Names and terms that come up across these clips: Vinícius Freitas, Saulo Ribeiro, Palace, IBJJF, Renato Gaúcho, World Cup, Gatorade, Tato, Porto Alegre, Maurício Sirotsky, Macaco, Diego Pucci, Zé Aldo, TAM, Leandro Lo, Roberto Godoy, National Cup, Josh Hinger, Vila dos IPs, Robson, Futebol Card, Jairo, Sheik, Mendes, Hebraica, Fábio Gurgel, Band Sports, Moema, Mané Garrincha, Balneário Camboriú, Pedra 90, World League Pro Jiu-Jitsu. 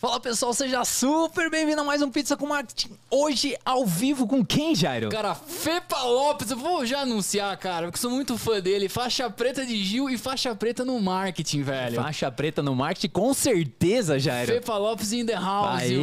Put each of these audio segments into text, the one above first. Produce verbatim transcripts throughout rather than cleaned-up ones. Fala pessoal, seja super bem-vindo a mais um Pizza com Marketing. Hoje, ao vivo, com quem, Jairo? Cara, Fepa Lopes, eu vou já anunciar, cara, porque sou muito fã dele. Faixa preta de Gil e faixa preta no marketing, velho. Faixa preta no marketing, com certeza, Jairo. Fepa Lopes in the house. Aê!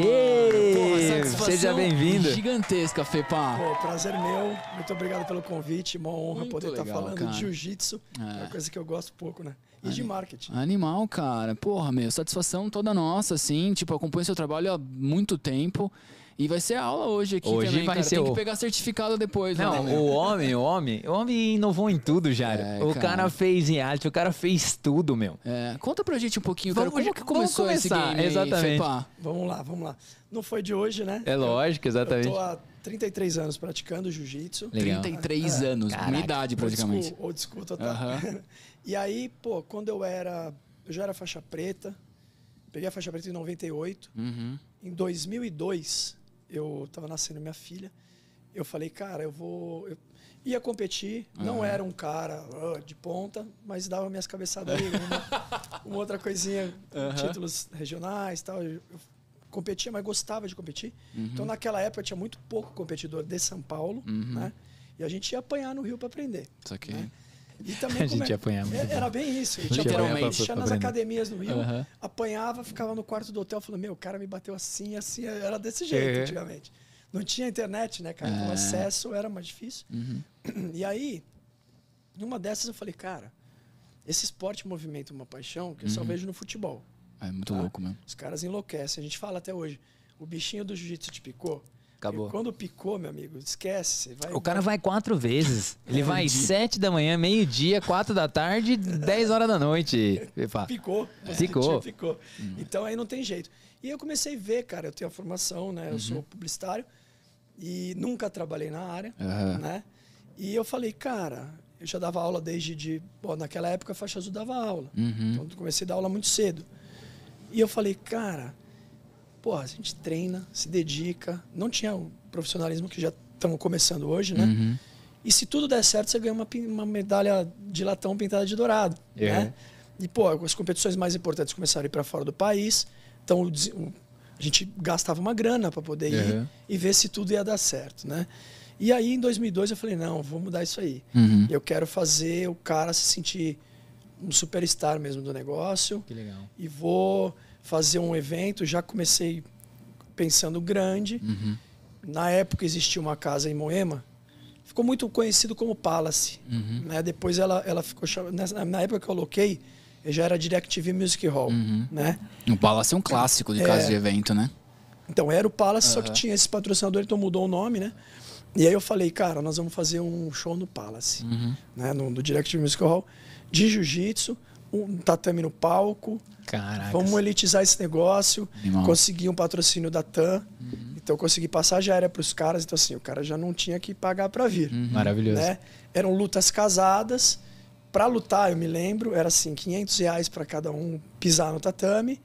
Porra, seja bem-vindo. Gigantesca, Fepa. Pô, prazer meu, muito obrigado pelo convite. Uma honra muito poder estar tá falando cara. de jiu-jitsu, é. é uma coisa que eu gosto pouco, né? E de marketing. Animal, cara. Porra, meu, satisfação toda nossa, assim. Tipo, acompanho seu trabalho há muito tempo. E vai ser aula hoje aqui hoje também, vai cara. Ser Tem o... que pegar certificado depois. Não, né, o homem, o homem, o homem inovou em tudo, Jairo. É, o cara, cara fez em arte, o cara fez tudo, meu. É, conta pra gente um pouquinho, vamos, cara, como que começou esse game exatamente. Aí, vamos lá, vamos lá. Não foi de hoje, né? É lógico, exatamente. Eu tô há trinta e três anos praticando jiu-jitsu. trinta e três é, anos, caraca, minha idade praticamente. Ou discuto, tá? Uh-huh. E aí, pô, quando eu era... Eu já era faixa preta. Peguei a faixa preta em noventa e oito. Uhum. Em dois mil e dois... Eu tava nascendo minha filha. Eu falei, cara, eu vou... Eu ia competir. Uhum. Não era um cara uh, de ponta, mas dava minhas cabeçadas aí. Uma, uma outra coisinha. Uhum. Títulos regionais e tal. Eu competia, mas gostava de competir. Uhum. Então, naquela época, tinha muito pouco competidor de São Paulo. Uhum. Né? E a gente ia apanhar no Rio para aprender. Isso aqui. Né? E também a gente come... apanhava. Era bem isso. A gente literalmente. A gente ia nas academias no Rio, uhum. apanhava, ficava no quarto do hotel, falando, meu, o cara me bateu assim, assim. Era desse jeito, uhum. antigamente. Não tinha internet, né, cara? Então, uhum. acesso era mais difícil. Uhum. E aí, numa dessas, eu falei, cara, esse esporte movimenta uma paixão que eu uhum. só vejo no futebol. É muito tá? louco, mesmo. Os caras enlouquecem. A gente fala até hoje, o bichinho do jiu-jitsu te picou. Acabou. Quando picou, meu amigo, esquece. Vai... O cara vai quatro vezes. Ele é, vai sete da manhã, meio-dia, quatro da tarde, dez horas da noite. Epa. Picou. É. Picou. Picou. Hum. Então aí não tem jeito. E eu comecei a ver, cara, eu tenho a formação, né? Eu uhum. sou publicitário e nunca trabalhei na área, uhum. né? E eu falei, cara, eu já dava aula desde de... Bom, naquela época a faixa azul dava aula. Uhum. Então eu comecei a dar aula muito cedo. E eu falei, cara... Porra, a gente treina, se dedica. Não tinha o profissionalismo que já estamos começando hoje, né? Uhum. E se tudo der certo, você ganha uma, uma medalha de latão pintada de dourado, é. né? E, pô, as competições mais importantes começaram a ir para fora do país. Então, o, o, a gente gastava uma grana para poder é. ir e ver se tudo ia dar certo, né? E aí, em dois mil e dois, eu falei, não, vou mudar isso aí. Uhum. Eu quero fazer o cara se sentir um superstar mesmo do negócio. Que legal. E vou... fazer um evento, já comecei pensando grande. Uhum. Na época existia uma casa em Moema, ficou muito conhecido como Palace. Uhum. Né? Depois ela, ela ficou chamada, na época que eu aloquei, eu já era DirecTV Music Hall. Uhum. Né? O Palace é um clássico de é, casa de evento, né? Então era o Palace, uhum. só que tinha esse patrocinador, então mudou o nome, né? E aí eu falei, cara, nós vamos fazer um show no Palace, uhum. né? no, no DirecTV Music Hall, de jiu-jitsu, um tatame no palco. Caraca. Vamos elitizar esse negócio. Irmão. Consegui um patrocínio da TAM. Uhum. Então, consegui passagem aérea para os caras. Então, assim, o cara já não tinha que pagar para vir. Uhum. Maravilhoso. Né? Eram lutas casadas. Para lutar, eu me lembro, era assim, quinhentos reais para cada um pisar no tatame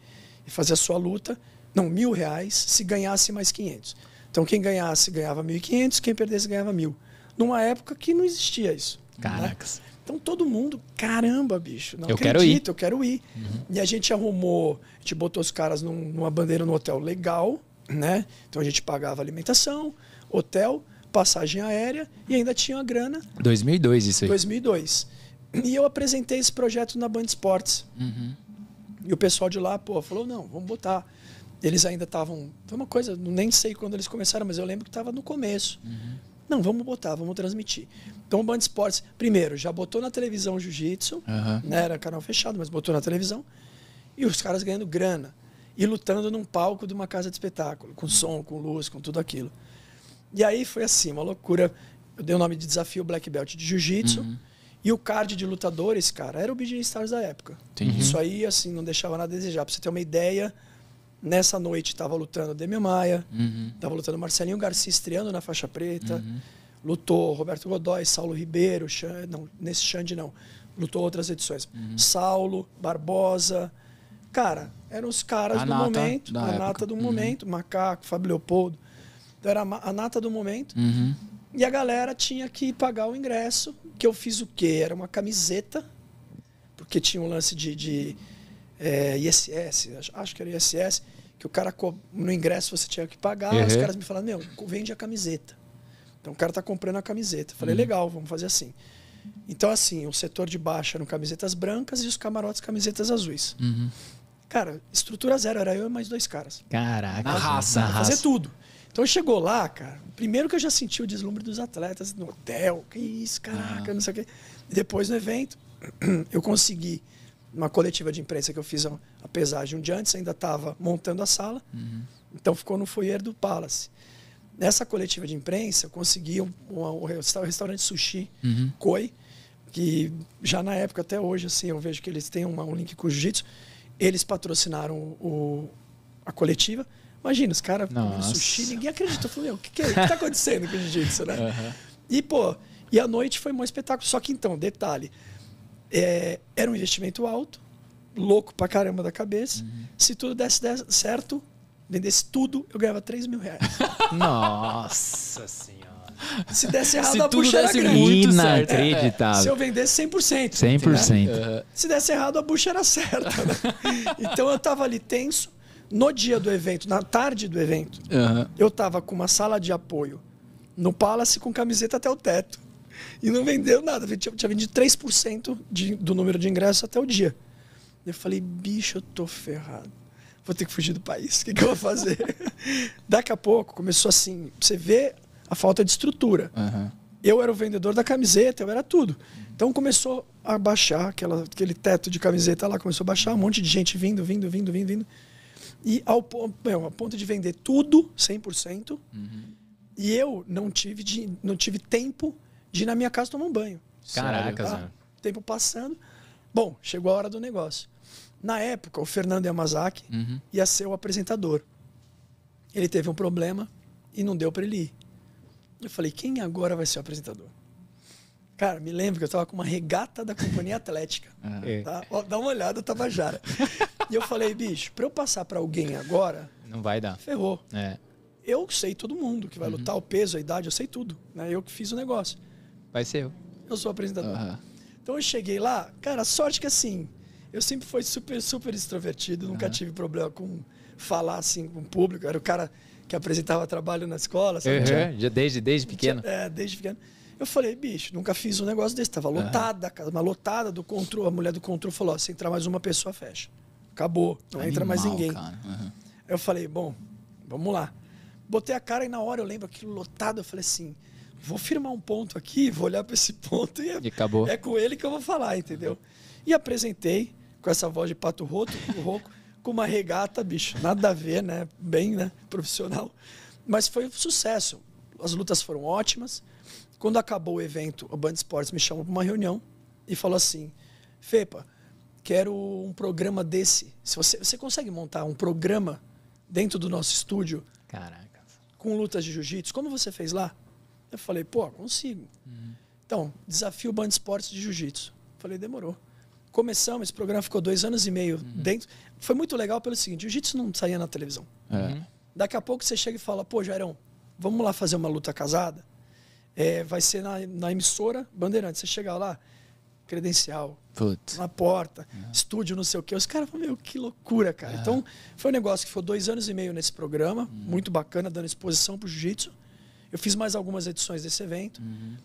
e fazer a sua luta. Não, mil reais se ganhasse mais quinhentos. Então, quem ganhasse, ganhava mil e quinhentos. Quem perdesse, ganhava mil. Numa época que não existia isso. Caracas. Né? Então todo mundo, caramba, bicho, não eu acredito, quero eu quero ir. Uhum. E a gente arrumou, a gente botou os caras num, numa bandeira no hotel legal, né? Então a gente pagava alimentação, hotel, passagem aérea e ainda tinha a grana. dois mil e dois isso aí. dois mil e dois. E eu apresentei esse projeto na Band Sports. Uhum. E o pessoal de lá, pô, falou, não, vamos botar. Eles ainda estavam, foi uma coisa, nem sei quando eles começaram, mas eu lembro que estava no começo. Uhum. Não, vamos botar, vamos transmitir. Então o Band Sports, primeiro, já botou na televisão o jiu-jitsu, uhum. né, era canal fechado, mas botou na televisão, e os caras ganhando grana, e lutando num palco de uma casa de espetáculo, com som, com luz, com tudo aquilo. E aí foi assim, uma loucura. Eu dei o nome de desafio Black Belt de jiu-jitsu, uhum. e o card de lutadores, cara, era o B J Stars da época. Uhum. Isso aí, assim, não deixava nada a desejar. Pra você ter uma ideia... Nessa noite estava lutando Demi Maia, estava uhum. lutando Marcelinho Garcia, estreando na faixa preta, uhum. lutou Roberto Godoy, Saulo Ribeiro, Xande, não, nesse Xande não, lutou outras edições. Uhum. Saulo, Barbosa, cara, eram os caras a do nata, momento, a época. nata do uhum. momento, Macaco, Fepa Lopes, então era a nata do momento, uhum. e a galera tinha que pagar o ingresso, que eu fiz o quê? Era uma camiseta, porque tinha um lance de... de É, I S S, acho que era I S S, que o cara, no ingresso você tinha que pagar, uhum. Os caras me falaram, meu, vende a camiseta. Então o cara tá comprando a camiseta. Eu falei, uhum. Legal, vamos fazer assim. Então assim, o setor de baixo eram camisetas brancas e os camarotes camisetas azuis. Uhum. Cara, estrutura zero, era eu e mais dois caras. Caraca. Na raça. Na raça. Fazer tudo. Então chegou lá, cara, primeiro que eu já senti o deslumbre dos atletas no hotel, que isso, caraca, ah. não sei o quê. Depois no evento, eu consegui, uma coletiva de imprensa que eu fiz a, a pesagem um dia antes, ainda estava montando a sala, uhum. Então ficou no foyer do Palace. Nessa coletiva de imprensa, eu consegui um, um, um, um restaurante sushi, uhum. Koi, que já na época, até hoje, assim, eu vejo que eles têm uma, um link com o jiu-jitsu. Eles patrocinaram o, a coletiva. Imagina, os caras comendo sushi, ninguém acredita. Eu falei, o que, que, é, que tá acontecendo com o jiu-jitsu, né? Uhum. E, pô, e a noite foi um espetáculo. Só que, então, detalhe, é, era um investimento alto, louco pra caramba da cabeça. Uhum. Se tudo desse, desse certo, vendesse tudo, eu ganhava três mil reais. Nossa Senhora. Se desse errado, se a bucha era grande. Muito inacreditável. É, se eu vendesse cem por cento. cem por cento. Né? Se desse errado, a bucha era certa. Né? Então eu tava ali tenso. No dia do evento, na tarde do evento, uhum. Eu tava com uma sala de apoio no Palace com camiseta até o teto. E não vendeu nada. Eu tinha vendido três por cento de, do número de ingressos até o dia. Eu falei, bicho, eu tô ferrado. Vou ter que fugir do país. O que, que eu vou fazer? Daqui a pouco começou assim, você vê a falta de estrutura. Uhum. Eu era o vendedor da camiseta, eu era tudo. Então começou a baixar, aquela, aquele teto de camiseta lá começou a baixar, um monte de gente vindo, vindo, vindo, vindo, vindo. E ao, meu, ao ponto de vender tudo, cem por cento, uhum. E eu não tive, de, não tive tempo de ir na minha casa tomar um banho. Caraca, tá? Né? Tempo passando. Bom, chegou a hora do negócio. Na época, o Fernando Yamazaki uhum. ia ser o apresentador. Ele teve um problema e não deu para ele ir. Eu falei, quem agora vai ser o apresentador? Cara, me lembro que eu tava com uma regata da Companhia Atlética. Ah, tá? É. Ó, dá uma olhada, eu tava já. E eu falei, bicho, pra eu passar pra alguém agora... Não vai dar. Ferrou. É. Eu sei todo mundo que vai uhum. lutar, o peso, a idade, eu sei tudo. Né? Eu que fiz o negócio. Vai ser eu. Eu sou apresentador. Uhum. Então eu cheguei lá, cara, sorte que assim, eu sempre fui super, super extrovertido, nunca uhum. tive problema com falar assim com o público. Eu era o cara que apresentava trabalho na escola. Sabe? Uhum. Já desde, desde pequeno? Já, é, desde pequeno. Eu falei, bicho, nunca fiz um negócio desse. Tava lotada, a casa, uma lotada do controle. A mulher do controle falou, ó, se entrar mais uma pessoa, fecha. Acabou, não Animal, entra mais ninguém. Uhum. Eu falei, bom, vamos lá. Botei a cara e na hora eu lembro aquilo lotado. Eu falei assim, vou firmar um ponto aqui, vou olhar para esse ponto e é, e acabou. É com ele que eu vou falar, entendeu? Uhum. E apresentei com essa voz de pato roto, rouco, com uma regata, bicho, nada a ver, né? Bem, né? Profissional. Mas foi um sucesso. As lutas foram ótimas. Quando acabou o evento, o Band Sports me chamou para uma reunião e falou assim, Fepa, quero um programa desse. Se você, você consegue montar um programa dentro do nosso estúdio? Caraca. Com lutas de jiu-jitsu, como você fez lá? Eu falei, pô, consigo. Uhum. Então, desafio Band Sports de jiu-jitsu. Falei, demorou. Começamos, esse programa ficou dois anos e meio uhum. dentro. Foi muito legal pelo seguinte, jiu-jitsu não saía na televisão. Uhum. Daqui a pouco você chega e fala, pô, Jairão, vamos lá fazer uma luta casada? É, vai ser na, na emissora Bandeirantes. Você chega lá, credencial, Put. na porta, yeah. estúdio, não sei o quê. Os caras falam, meu, que loucura, cara. Yeah. Então, foi um negócio que foi dois anos e meio nesse programa, mm. muito bacana, dando exposição pro jiu-jitsu. Eu fiz mais algumas edições desse evento. Mm.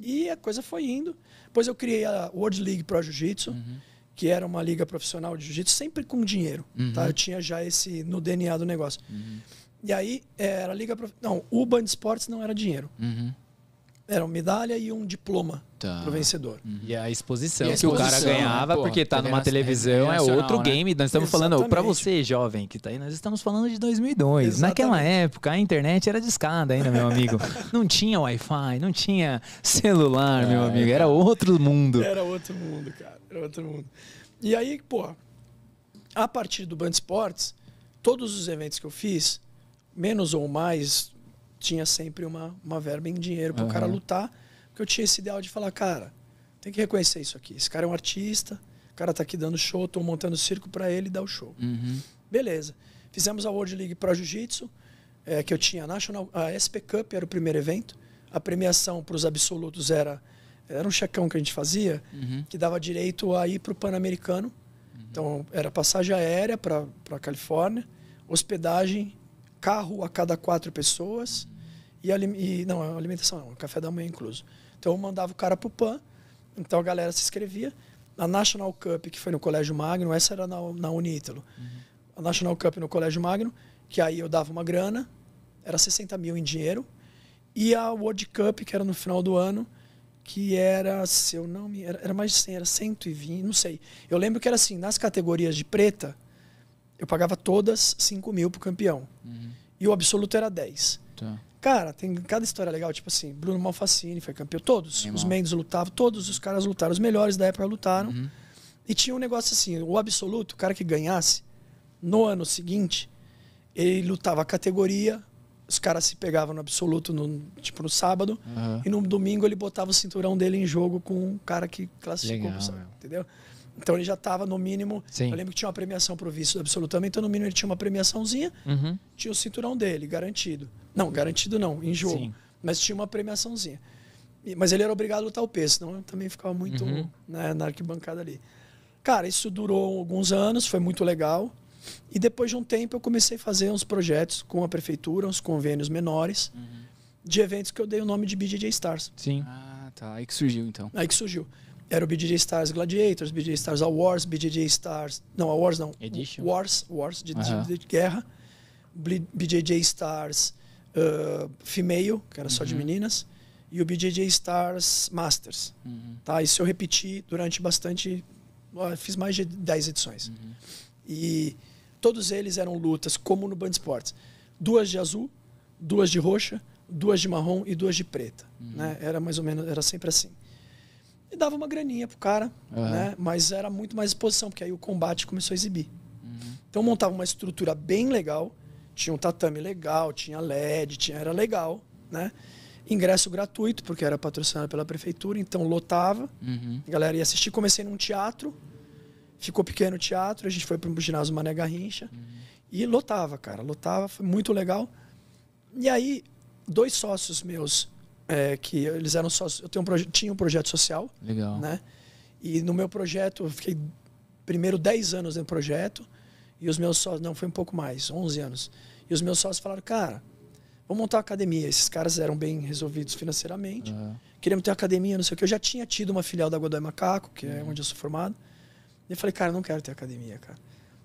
E a coisa foi indo. Depois eu criei a World League Pro Jiu-Jitsu, mm. que era uma liga profissional de jiu-jitsu, sempre com dinheiro. Mm. Tá? Eu tinha já esse no D N A do negócio. Mm. E aí, era a liga... Prof... Não, o Band Sports não era dinheiro. Mm. Era uma medalha e um diploma tá. pro vencedor. E a exposição, e a exposição que o cara ganhava, pô, porque tá numa televisão, é outro né? game. Nós estamos Exatamente. falando, para você jovem que tá aí, nós estamos falando de dois mil e dois. Exatamente. Naquela época, a internet era discada ainda, meu amigo. Não tinha Wi-Fi, não tinha celular, é, meu amigo. Era outro mundo. Era outro mundo, cara. Era outro mundo. E aí, pô, a partir do Band Sports, todos os eventos que eu fiz, menos ou mais... tinha sempre uma, uma verba em dinheiro para o uhum. cara lutar, porque eu tinha esse ideal de falar, cara, tem que reconhecer isso aqui. Esse cara é um artista, o cara tá aqui dando show, tô montando circo para ele dar o show. Uhum. Beleza. Fizemos a World League Pro Jiu-Jitsu, é, que eu tinha a National, a S P Cup era o primeiro evento. A premiação para os absolutos era, era um checão que a gente fazia, uhum. que dava direito a ir para o Pan-Americano. Uhum. Então, era passagem aérea para a Califórnia, hospedagem, carro a cada quatro pessoas e, e não, alimentação não, café da manhã incluso. Então eu mandava o cara pro P A M, então a galera se inscrevia. A National Cup, que foi no Colégio Magno, essa era na, na Unítalo. Uhum. A National Cup no Colégio Magno, que aí eu dava uma grana, era sessenta mil em dinheiro. E a World Cup, que era no final do ano, que era, se eu não me... Era, era mais de cem, era cento e vinte, não sei. Eu lembro que era assim, nas categorias de preta, eu pagava todas cinco mil pro campeão. Uhum. E o absoluto era dez. Tá. Cara, tem cada história legal, tipo assim, Bruno Malfacini foi campeão, todos. Os Mendes lutavam, todos os caras lutaram, os melhores da época lutaram. Uhum. E tinha um negócio assim, o absoluto, o cara que ganhasse, no ano seguinte, ele lutava a categoria... Os caras se pegavam no absoluto, no, tipo, no sábado. Uhum. E no domingo ele botava o cinturão dele em jogo com o cara que classificou. Legal, sabe? Entendeu? Então ele já tava, no mínimo... Sim. Eu lembro que tinha uma premiação pro vice do absoluto também. Então, no mínimo, ele tinha uma premiaçãozinha. Uhum. Tinha o cinturão dele, garantido. Não, garantido não, em jogo. Sim. Mas tinha uma premiaçãozinha. E, mas ele era obrigado a lutar o peso. Senão eu também ficava muito, uhum, né, na arquibancada ali. Cara, isso durou alguns anos. Foi muito legal. E depois de um tempo eu comecei a fazer uns projetos com a prefeitura, uns convênios menores, uhum, de eventos que eu dei o nome de B J J Stars. Sim. Ah, tá. Aí que surgiu, então. Aí que surgiu. Era o B J J Stars Gladiators, B J J Stars Awards, B J J Stars... Não, Awards não. Edition. Wars, Wars de, uhum, de, de guerra. B J J Stars uh, Female, que era, uhum, só de meninas. E o B J J Stars Masters. Uhum. Tá? Isso eu repeti durante bastante... Fiz mais de dez edições. Uhum. E... Todos eles eram lutas, como no Band Sports. Duas de azul, duas de roxa, duas de marrom e duas de preta. Uhum. Né? Era mais ou menos, era sempre assim. E dava uma graninha pro cara, uhum, né? Mas era muito mais exposição, porque aí o combate começou a exibir. Uhum. Então montava uma estrutura bem legal, tinha um tatame legal, tinha L E D, tinha, era legal, né? Ingresso gratuito, porque era patrocinado pela prefeitura, então lotava. Uhum. A galera ia assistir, comecei num teatro. Ficou pequeno o teatro, a gente foi para o ginásio Mané Garrincha, uhum, e lotava, cara, lotava, foi muito legal. E aí, dois sócios meus, é, que eles eram sócios, eu tenho um projeto, tinha um projeto social, legal, né? E no meu projeto, eu fiquei primeiro dez anos no projeto, e os meus sócios, não, foi um pouco mais, onze anos. E os meus sócios falaram, cara, vamos montar uma academia. Esses caras eram bem resolvidos financeiramente, uhum, queríamos ter uma academia, não sei o que. Eu já tinha tido uma filial da Godoy Macaco, que, uhum, é onde eu sou formado. Eu falei, cara, eu não quero ter academia, cara.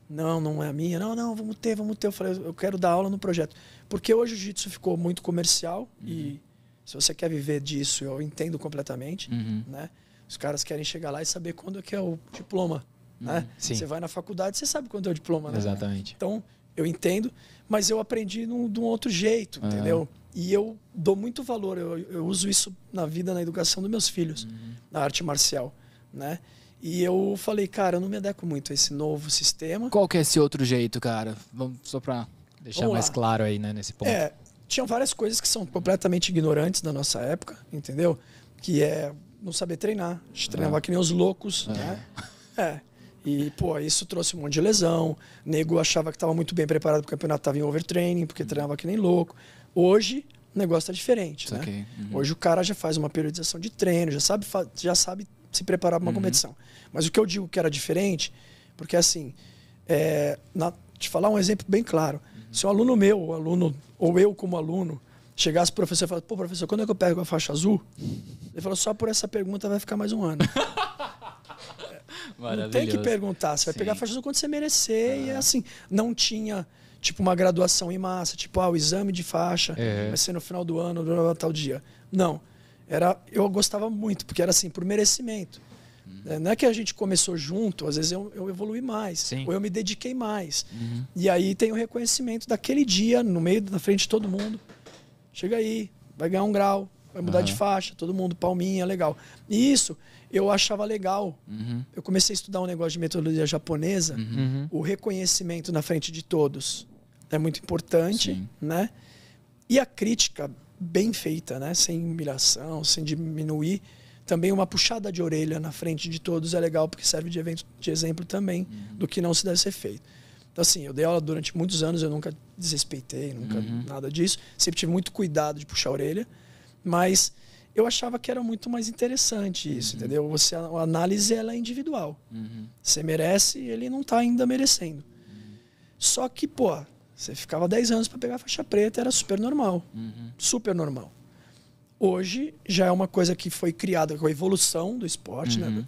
Não, não é a minha. Não, não, vamos ter, vamos ter. Eu falei, eu quero dar aula no projeto. Porque hoje o jiu-jitsu ficou muito comercial, uhum, e se você quer viver disso, eu entendo completamente, uhum, né? Os caras querem chegar lá e saber quando é que é o diploma, uhum, né? Sim. Você vai na faculdade, você sabe quando é o diploma, né? Exatamente. Então, eu entendo, mas eu aprendi num, de um outro jeito, uhum, entendeu? E eu dou muito valor, eu, eu uso isso na vida, na educação dos meus filhos, uhum, na arte marcial, né? E eu falei, cara, eu não me adequo muito a esse novo sistema. Qual que é esse outro jeito, cara? Vamos, só para deixar Vamos mais lá. claro aí, né, nesse ponto. É, tinham várias coisas que são completamente ignorantes da nossa época, entendeu? Que é não saber treinar. A gente treinava, é, que nem os loucos, é, né? É. E, pô, isso trouxe um monte de lesão. O nego achava que estava muito bem preparado para o campeonato, estava em overtraining, porque treinava que nem louco. Hoje... O negócio tá diferente, isso, né? Okay. Uhum. Hoje o cara já faz uma periodização de treino, já sabe, já sabe se preparar para uma, uhum, competição. Mas o que eu digo que era diferente, porque assim, é, na, te falar um exemplo bem claro. Uhum. Se um aluno meu, um aluno, ou eu como aluno, chegasse pro professor e falasse, pô, professor, quando é que eu pego a faixa azul? Ele falou, só por essa pergunta vai ficar mais um ano. Não tem que perguntar, você vai, sim, pegar a faixa azul quando você merecer, ah, e é assim. Não tinha... Tipo uma graduação em massa, tipo, ah, o exame de faixa, é, vai ser no final do ano, no tal dia. Não. Era, eu gostava muito, porque era assim, por merecimento. Hum. É, não é que a gente começou junto, às vezes eu, eu evoluí mais, sim, ou eu me dediquei mais. Uhum. E aí tem o reconhecimento daquele dia, no meio, na frente de todo mundo. Chega aí, vai ganhar um grau, vai mudar, uhum, de faixa, todo mundo, palminha, legal. E isso eu achava legal. Uhum. Eu comecei a estudar um negócio de metodologia japonesa, uhum, o reconhecimento na frente de todos. É muito importante, sim, né? E a crítica bem feita, né? Sem humilhação, sem diminuir. Também uma puxada de orelha na frente de todos é legal, porque serve de, evento, de exemplo também, uhum, do que não se deve ser feito. Então, assim, eu dei aula durante muitos anos, eu nunca desrespeitei, nunca, uhum, nada disso. Sempre tive muito cuidado de puxar a orelha, mas eu achava que era muito mais interessante isso, uhum, entendeu? Você, a análise, ela é individual. Uhum. Você merece, ele não está ainda merecendo. Uhum. Só que, pô... Você ficava dez anos para pegar a faixa preta, era super normal. Uhum. Super normal. Hoje já é uma coisa que foi criada com a evolução do esporte, uhum. né?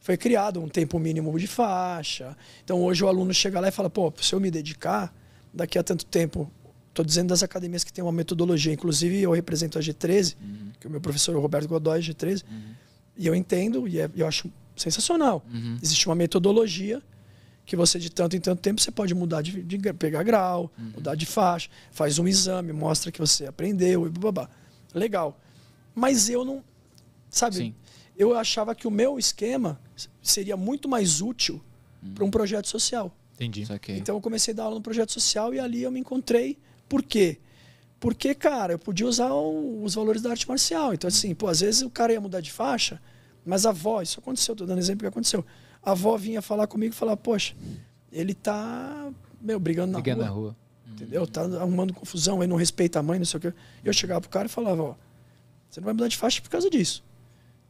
Foi criado um tempo mínimo de faixa. Então hoje o aluno chega lá e fala, pô, se eu me dedicar, daqui a tanto tempo... Estou dizendo das academias que tem uma metodologia. Inclusive, eu represento a G treze, uhum. que o meu professor é o Roberto Godoy, G treze. Uhum. E eu entendo, e é, eu acho sensacional. Uhum. Existe uma metodologia que você, de tanto em tanto tempo, você pode mudar de, de, de pegar grau, uhum. mudar de faixa, faz um exame, mostra que você aprendeu e babá. Legal. Mas eu não... Sabe? Sim. Eu achava que o meu esquema seria muito mais útil uhum. para um projeto social. Entendi. Então, eu comecei a dar aula no projeto social e ali eu me encontrei. Por quê? Porque, cara, eu podia usar o, os valores da arte marcial. Então, assim, pô, às vezes o cara ia mudar de faixa, mas a avó, isso aconteceu, tô dando exemplo que aconteceu. A avó vinha falar comigo e falar, poxa, ele tá, meu, brigando na brigando rua. Brigando na rua. Entendeu? Tá arrumando confusão, ele não respeita a mãe, não sei o quê. Eu chegava pro cara e falava, ó, você não vai mudar de faixa por causa disso.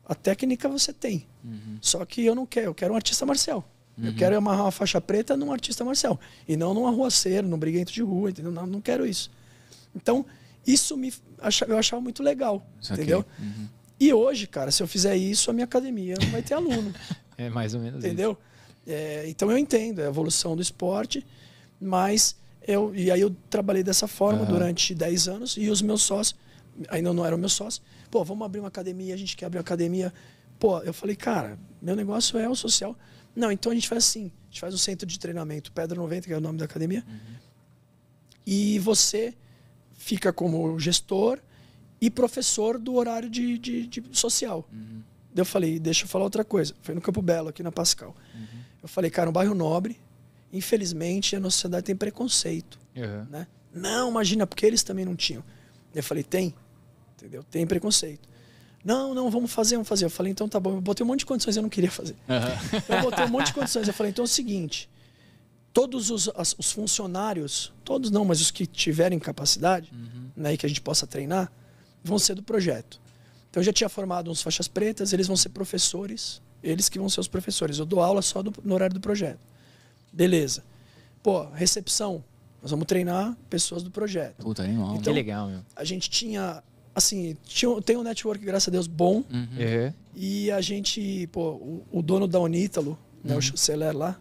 A técnica você tem. Uhum. Só que eu não quero, eu quero um artista marcial. Eu quero amarrar uma faixa preta num artista marcial. E não num arruaceiro, num briguento de rua, entendeu? Não, não quero isso. Então, isso me acha, eu achava muito legal, isso entendeu? Okay. Uhum. E hoje, cara, se eu fizer isso, a minha academia não vai ter aluno. É mais ou menos entendeu? Isso. É, então, eu entendo, é a evolução do esporte, mas eu... E aí eu trabalhei dessa forma uhum. durante dez anos e os meus sócios, ainda não eram meus sócios, pô, vamos abrir uma academia, a gente quer abrir uma academia. Pô, eu falei, cara, meu negócio é o social... Não, então a gente faz assim, a gente faz um centro de treinamento, Pedra noventa, que é o nome da academia, uhum. e você fica como gestor e professor do horário de, de, de social. Uhum. Eu falei, deixa eu falar outra coisa, foi no Campo Belo, aqui na Pascal. Uhum. Eu falei, cara, um bairro nobre, infelizmente a nossa sociedade tem preconceito. Uhum. Né? Não, imagina, porque eles também não tinham. Eu falei, tem, entendeu? Tem preconceito. Não, não, vamos fazer, vamos fazer. Eu falei, então tá bom. Eu botei um monte de condições, eu não queria fazer. Uhum. Eu botei um monte de condições. Eu falei, então é o seguinte, todos os, as, os funcionários, todos não, mas os que tiverem capacidade, uhum. né, e que a gente possa treinar, vão ser do projeto. Então eu já tinha formado uns faixas pretas, eles vão ser professores, eles que vão ser os professores. Eu dou aula só do, no horário do projeto. Beleza. Pô, recepção, nós vamos treinar pessoas do projeto. Puta, animal. Então, que legal, meu. A gente tinha... Assim, tinha, tem um network, graças a Deus, bom. Uhum. Uhum. E a gente, pô, o, o dono da Unítalo, né, uhum. o chanceler lá,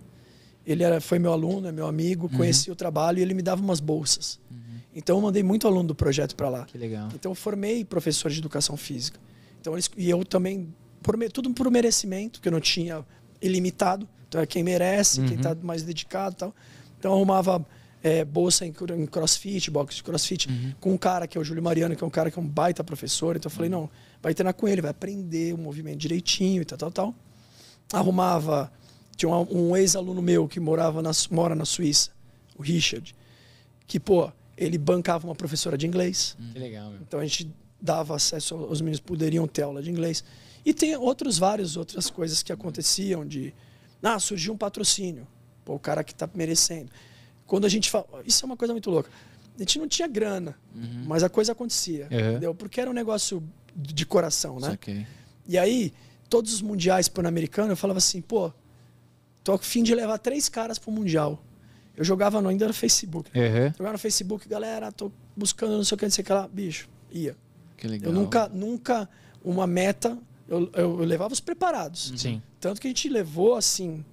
ele era, foi meu aluno, é meu amigo, conhecia uhum. o trabalho e ele me dava umas bolsas. Uhum. Então eu mandei muito aluno do projeto para lá. Que legal. Então eu formei professor de educação física. Então, eles, e eu também, por, tudo por merecimento, que eu não tinha ilimitado. Então é quem merece, uhum. quem está mais dedicado e tal. Então eu arrumava... É, bolsa em, em crossfit, box de crossfit, uhum. com um cara que é o Júlio Mariano, que é um cara que é um baita professor. Então eu falei, não, vai treinar com ele, vai aprender o movimento direitinho e tal, tal, tal. Arrumava, tinha um, um ex-aluno meu que morava na, mora na Suíça, o Richard, que, pô, ele bancava uma professora de inglês. Que legal, meu. Então a gente dava acesso, os meninos poderiam ter aula de inglês. E tem outros vários, outras coisas que aconteciam de... Ah, surgiu um patrocínio. Pô, o cara que tá merecendo... Quando a gente fala... Isso é uma coisa muito louca. A gente não tinha grana, uhum. mas a coisa acontecia. Uhum. Entendeu? Porque era um negócio de coração, né? Okay. E aí, todos os mundiais pan-americanos, eu falava assim, pô, tô a fim de levar três caras pro mundial. Eu jogava, no, ainda no Facebook. Uhum. Jogava no Facebook, galera, tô buscando não sei o que, não sei o que lá. Bicho, ia. Que legal. Eu nunca, nunca uma meta... Eu, eu, eu levava os preparados. Sim. Tanto que a gente levou, assim...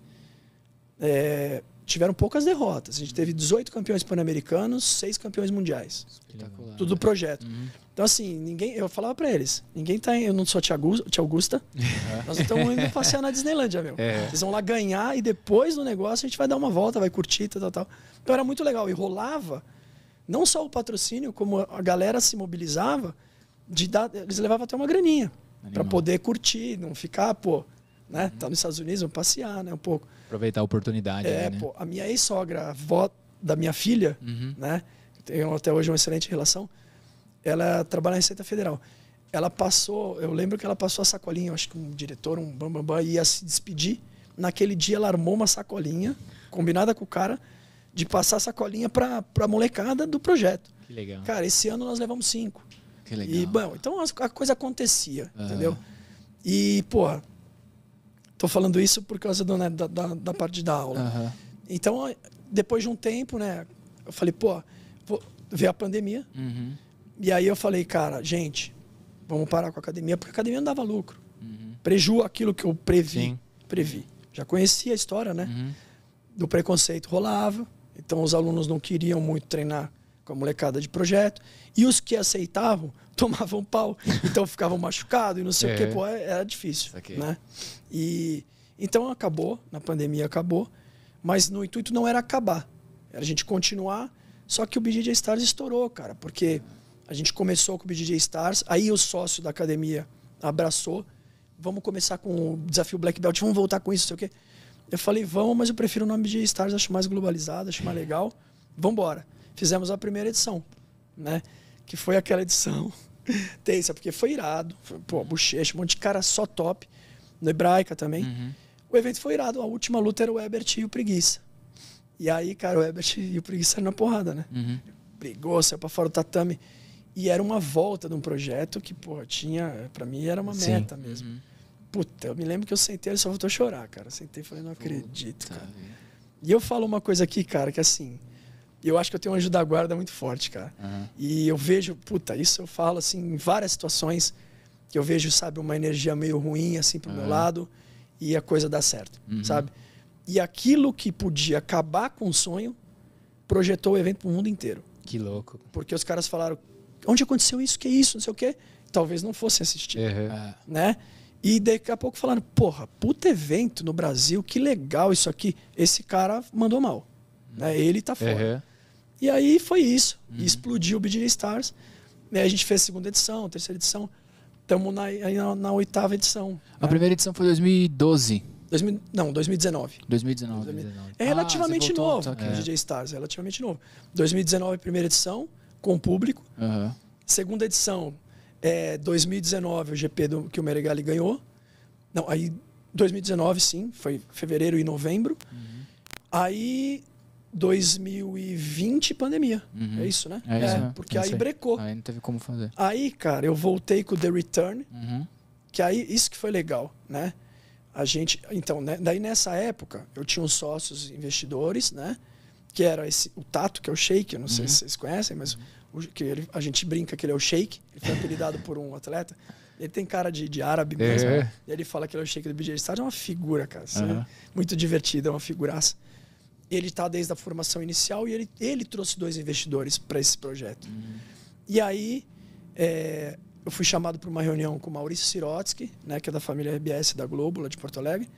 É, tiveram poucas derrotas. A gente teve dezoito campeões pan-americanos, seis campeões mundiais. Espetacular. Tudo do projeto. Uhum. Então, assim, ninguém, eu falava pra eles: ninguém tá. Eu não sou tia Augusta. Uhum. Nós estamos indo passear na Disneylândia, meu. É. Vocês vão lá ganhar e depois do negócio a gente vai dar uma volta, vai curtir, tal, tal, tal. Então era muito legal. E rolava não só o patrocínio, como a galera se mobilizava, de dar, eles levavam até uma graninha para poder curtir, não ficar, pô. Né? Tá nos Estados Unidos, vamos passear, né? Um pouco. Aproveitar a oportunidade. É, aí, né? Pô, a minha ex-sogra, avó da minha filha, uhum. né? Tenho até hoje uma excelente relação. Ela trabalha na Receita Federal. Ela passou, eu lembro que ela passou a sacolinha, acho que um diretor, um bam, bam, bam, ia se despedir. Naquele dia ela armou uma sacolinha, combinada com o cara, de passar a sacolinha pra, pra molecada do projeto. Que legal. Cara, esse ano nós levamos cinco. Que legal. E, bom, então a coisa acontecia, uhum. entendeu? E, porra, tô falando isso por causa do, né, da, da, da parte da aula. Uhum. Então, depois de um tempo, né, Eu falei, pô, pô veio a pandemia. Uhum. E aí eu falei, cara, gente, vamos parar com a academia, porque a academia não dava lucro. Uhum. Preju aquilo que eu previ. Sim. Previ. Já conhecia a história, né? Uhum. Do preconceito rolava. Então os alunos não queriam muito treinar com a molecada de projeto. E os que aceitavam, tomavam pau. Então ficavam machucados e não sei é. o quê. Pô, era difícil, né? E então acabou, na pandemia acabou. Mas no intuito não era acabar. Era a gente continuar. Só que o B J J Stars estourou, cara. Porque a gente começou com o B J J Stars. Aí o sócio da academia abraçou. Vamos começar com o desafio Black Belt. Vamos voltar com isso, não sei o quê. Eu falei, vamos, mas eu prefiro o nome B J J Stars. Acho mais globalizado, acho mais legal. Vamos embora. Fizemos a primeira edição, né? Que foi aquela edição tensa, porque foi irado. Foi, pô, Bochecha, um monte de cara só top. No Hebraica também. Uhum. O evento foi irado. A última luta era o Ebert e o Preguiça. E aí, cara, o Ebert e o Preguiça eram na porrada, né? Uhum. Brigou, saiu pra fora do tatame. E era uma volta de um projeto que, pô, tinha... Pra mim era uma Sim. meta mesmo. Uhum. Puta, eu me lembro que eu sentei, ele só voltou a chorar, cara. Eu sentei e falei, não acredito, Puta, cara. Minha. E eu falo uma coisa aqui, cara, que assim... Eu acho que eu tenho um anjo da guarda muito forte, cara. Uhum. E eu vejo, puta, isso eu falo assim, em várias situações, que eu vejo, sabe, uma energia meio ruim, assim, pro uhum. meu lado, e a coisa dá certo, uhum. sabe? E aquilo que podia acabar com o sonho, projetou o evento pro mundo inteiro. Que louco. Porque os caras falaram, onde aconteceu isso, que isso, não sei o quê? Talvez não fosse assistir, uhum. né? E daqui a pouco falaram, porra, puta evento no Brasil, que legal isso aqui. Esse cara mandou mal. Né? Ele tá fora. Uhum. E aí foi isso. Uhum. Explodiu o B J J Stars. Né? A gente fez a segunda edição, a terceira edição. Estamos na, na, na oitava edição. A né? primeira edição foi em dois mil e doze. dois mil, não, dois mil e dezenove. dois mil e dezenove. dois mil e dezenove. É relativamente ah, novo o B J J Stars. É relativamente novo. dois mil e dezenove, primeira edição, com o público. Uhum. Segunda edição, é, dois mil e dezenove, o G P do, que o Meregali ganhou. Não, aí dois mil e dezenove, sim. Foi fevereiro e novembro. Uhum. Aí... dois mil e vinte, pandemia. Uhum. É isso, né? É, isso, é né? Porque aí brecou. Aí não teve como fazer. Aí, cara, eu voltei com o The Return, uhum. que aí, isso que foi legal, né? A gente, então, né? Daí nessa época, eu tinha uns sócios investidores, né? Que era esse, o Tato, que é o Sheik, eu não uhum. sei se vocês conhecem, mas uhum. o, que ele, a gente brinca que ele é o Sheik, ele foi apelidado por um atleta. Ele tem cara de, de árabe mesmo. É. E ele fala que ele é o Sheik do B J J Stars, é uma figura, cara. Uhum. É muito divertido, é uma figuraça. Ele está desde a formação inicial e ele, ele trouxe dois investidores para esse projeto. Uhum. E aí, é, eu fui chamado para uma reunião com o Maurício Sirotsky, né, que é da família R B S da Globo, lá de Porto Alegre,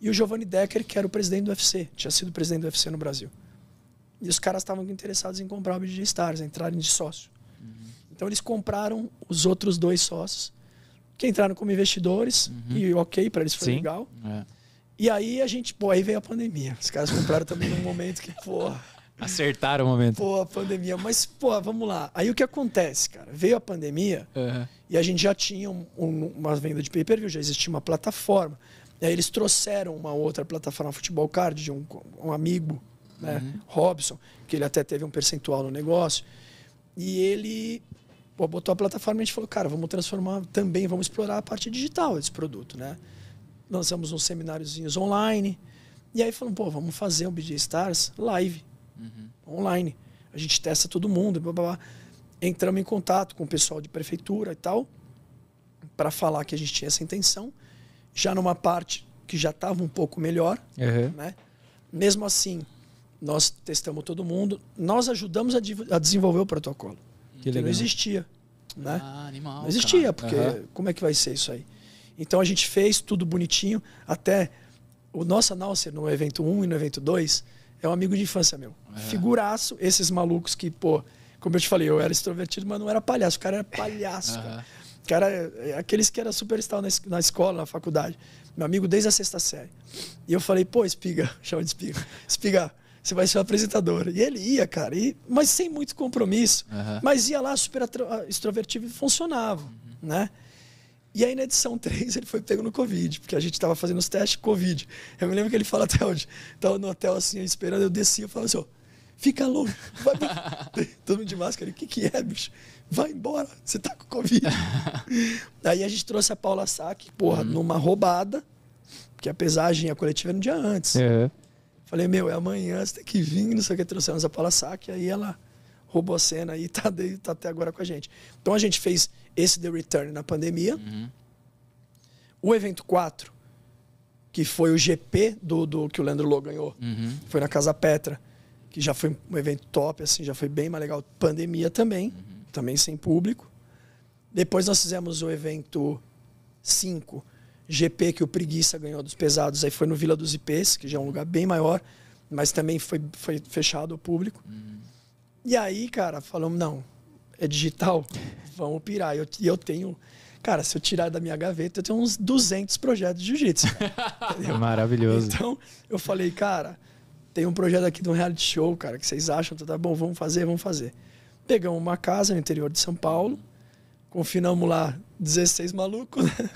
e o Giovanni Decker, que era o presidente do U F C, tinha sido presidente do U F C no Brasil. E os caras estavam interessados em comprar o B J J Stars, entrarem de sócio. Uhum. Então eles compraram os outros dois sócios, que entraram como investidores, uhum. e ok, para eles foi Sim. legal. É. E aí a gente, pô, aí veio a pandemia. Os caras compraram também num momento que, pô... Acertaram o momento. Pô, a pandemia. Mas, pô, vamos lá. Aí o que acontece, cara? Veio a pandemia uhum. e a gente já tinha um, um, uma venda de pay-per-view, já existia uma plataforma. E aí eles trouxeram uma outra plataforma, Futebol Card, de um, um amigo, né, uhum. Robson, que ele até teve um percentual no negócio. E ele, pô, botou a plataforma e a gente falou, cara, vamos transformar também, vamos explorar a parte digital desse produto, né? Lançamos uns semináriozinhos online. E aí falamos, pô, vamos fazer um B J J Stars live, uhum. online. A gente testa todo mundo, blá, blá, blá. Entramos em contato com o pessoal de prefeitura e tal, para falar que a gente tinha essa intenção. Já numa parte que já estava um pouco melhor. Uhum. Né? Mesmo assim, nós testamos todo mundo. Nós ajudamos a, a desenvolver o protocolo. Que legal. Não existia. Né? Ah, animal, não existia, cara. Porque uhum. como é que vai ser isso aí? Então a gente fez tudo bonitinho, até o nosso announcer no evento um e no evento dois é um amigo de infância meu. É. Figuraço, esses malucos que, pô, como eu te falei, eu era extrovertido, mas não era palhaço, o cara era palhaço. É. Cara. O cara, aqueles que eram superstar na, na escola, na faculdade. Meu amigo desde a sexta série. E eu falei, pô, Espiga, chama de Espiga, Espiga, você vai ser o apresentador. E ele ia, cara, e, mas sem muito compromisso. Uhum. Mas ia lá, super extrovertido e funcionava, uhum. né? E aí, na edição três, ele foi pego no Covid, porque a gente estava fazendo os testes Covid. Eu me lembro que ele fala até hoje. Estava no hotel, assim, esperando, eu descia e falava assim, ó, fica louco, vai embora. Todo mundo de máscara, o que que é, bicho? Vai embora, você tá com Covid. Aí a gente trouxe a Paula Saki, porra, uhum. numa roubada, porque a pesagem, a coletiva era um dia antes. É. Falei, meu, é amanhã, você tem que vir, não sei o que, trouxemos a Paula Saki, aí ela roubou a cena e tá, de, tá até agora com a gente. Então a gente fez esse The Return na pandemia. Uhum. O evento quatro, que foi o G P do, do que o Leandro Lo ganhou, uhum. foi na Casa Petra, que já foi um evento top, assim, já foi bem mais legal. Pandemia também, uhum. também sem público. Depois nós fizemos o evento cinco, G P, que o Preguiça ganhou dos pesados, aí foi no Vila dos I Ps, que já é um lugar bem maior, mas também foi, foi fechado ao público. Uhum. E aí, cara, falamos, não, é digital, vamos pirar. E eu, eu tenho... Cara, se eu tirar da minha gaveta, eu tenho uns duzentos projetos de jiu-jitsu. Maravilhoso. Então, eu falei, cara, tem um projeto aqui de um reality show, cara, que vocês acham, tá bom, vamos fazer, vamos fazer. Pegamos uma casa no interior de São Paulo, confinamos lá dezesseis malucos, né?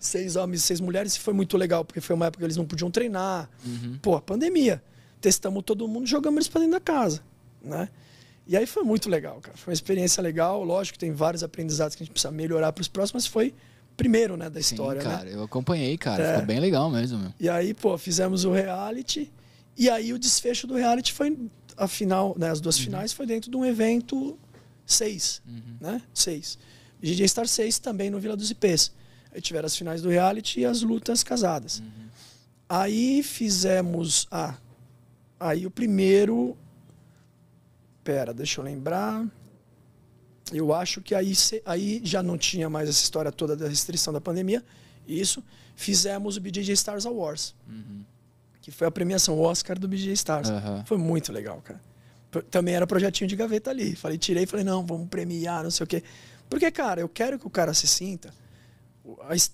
seis homens e seis mulheres, e foi muito legal, porque foi uma época que eles não podiam treinar. Uhum. Pô, pandemia. Testamos todo mundo, jogamos eles pra dentro da casa, né? E aí foi muito legal, cara. Foi uma experiência legal. Lógico que tem vários aprendizados que a gente precisa melhorar para os próximos, mas foi primeiro, né, da história. Sim, cara, né? Eu acompanhei, cara. É. Ficou bem legal mesmo, meu. E aí, pô, fizemos o reality. E aí o desfecho do reality foi a final, né? As duas uhum. finais foi dentro de um evento seis, uhum. né? seis. B J Star seis também no Vila dos I Ps. Aí tiveram as finais do reality e as lutas casadas. Uhum. Aí fizemos a... Ah, aí o primeiro... Pera, deixa eu lembrar. Eu acho que aí, aí já não tinha mais essa história toda da restrição da pandemia. Isso. Fizemos o B J J Stars Awards. Uhum. Que foi a premiação, o Oscar do B J J Stars. Uhum. Foi muito legal, cara. Também era projetinho de gaveta ali. Falei, tirei, falei, não, vamos premiar, não sei o quê. Porque, cara, eu quero que o cara se sinta...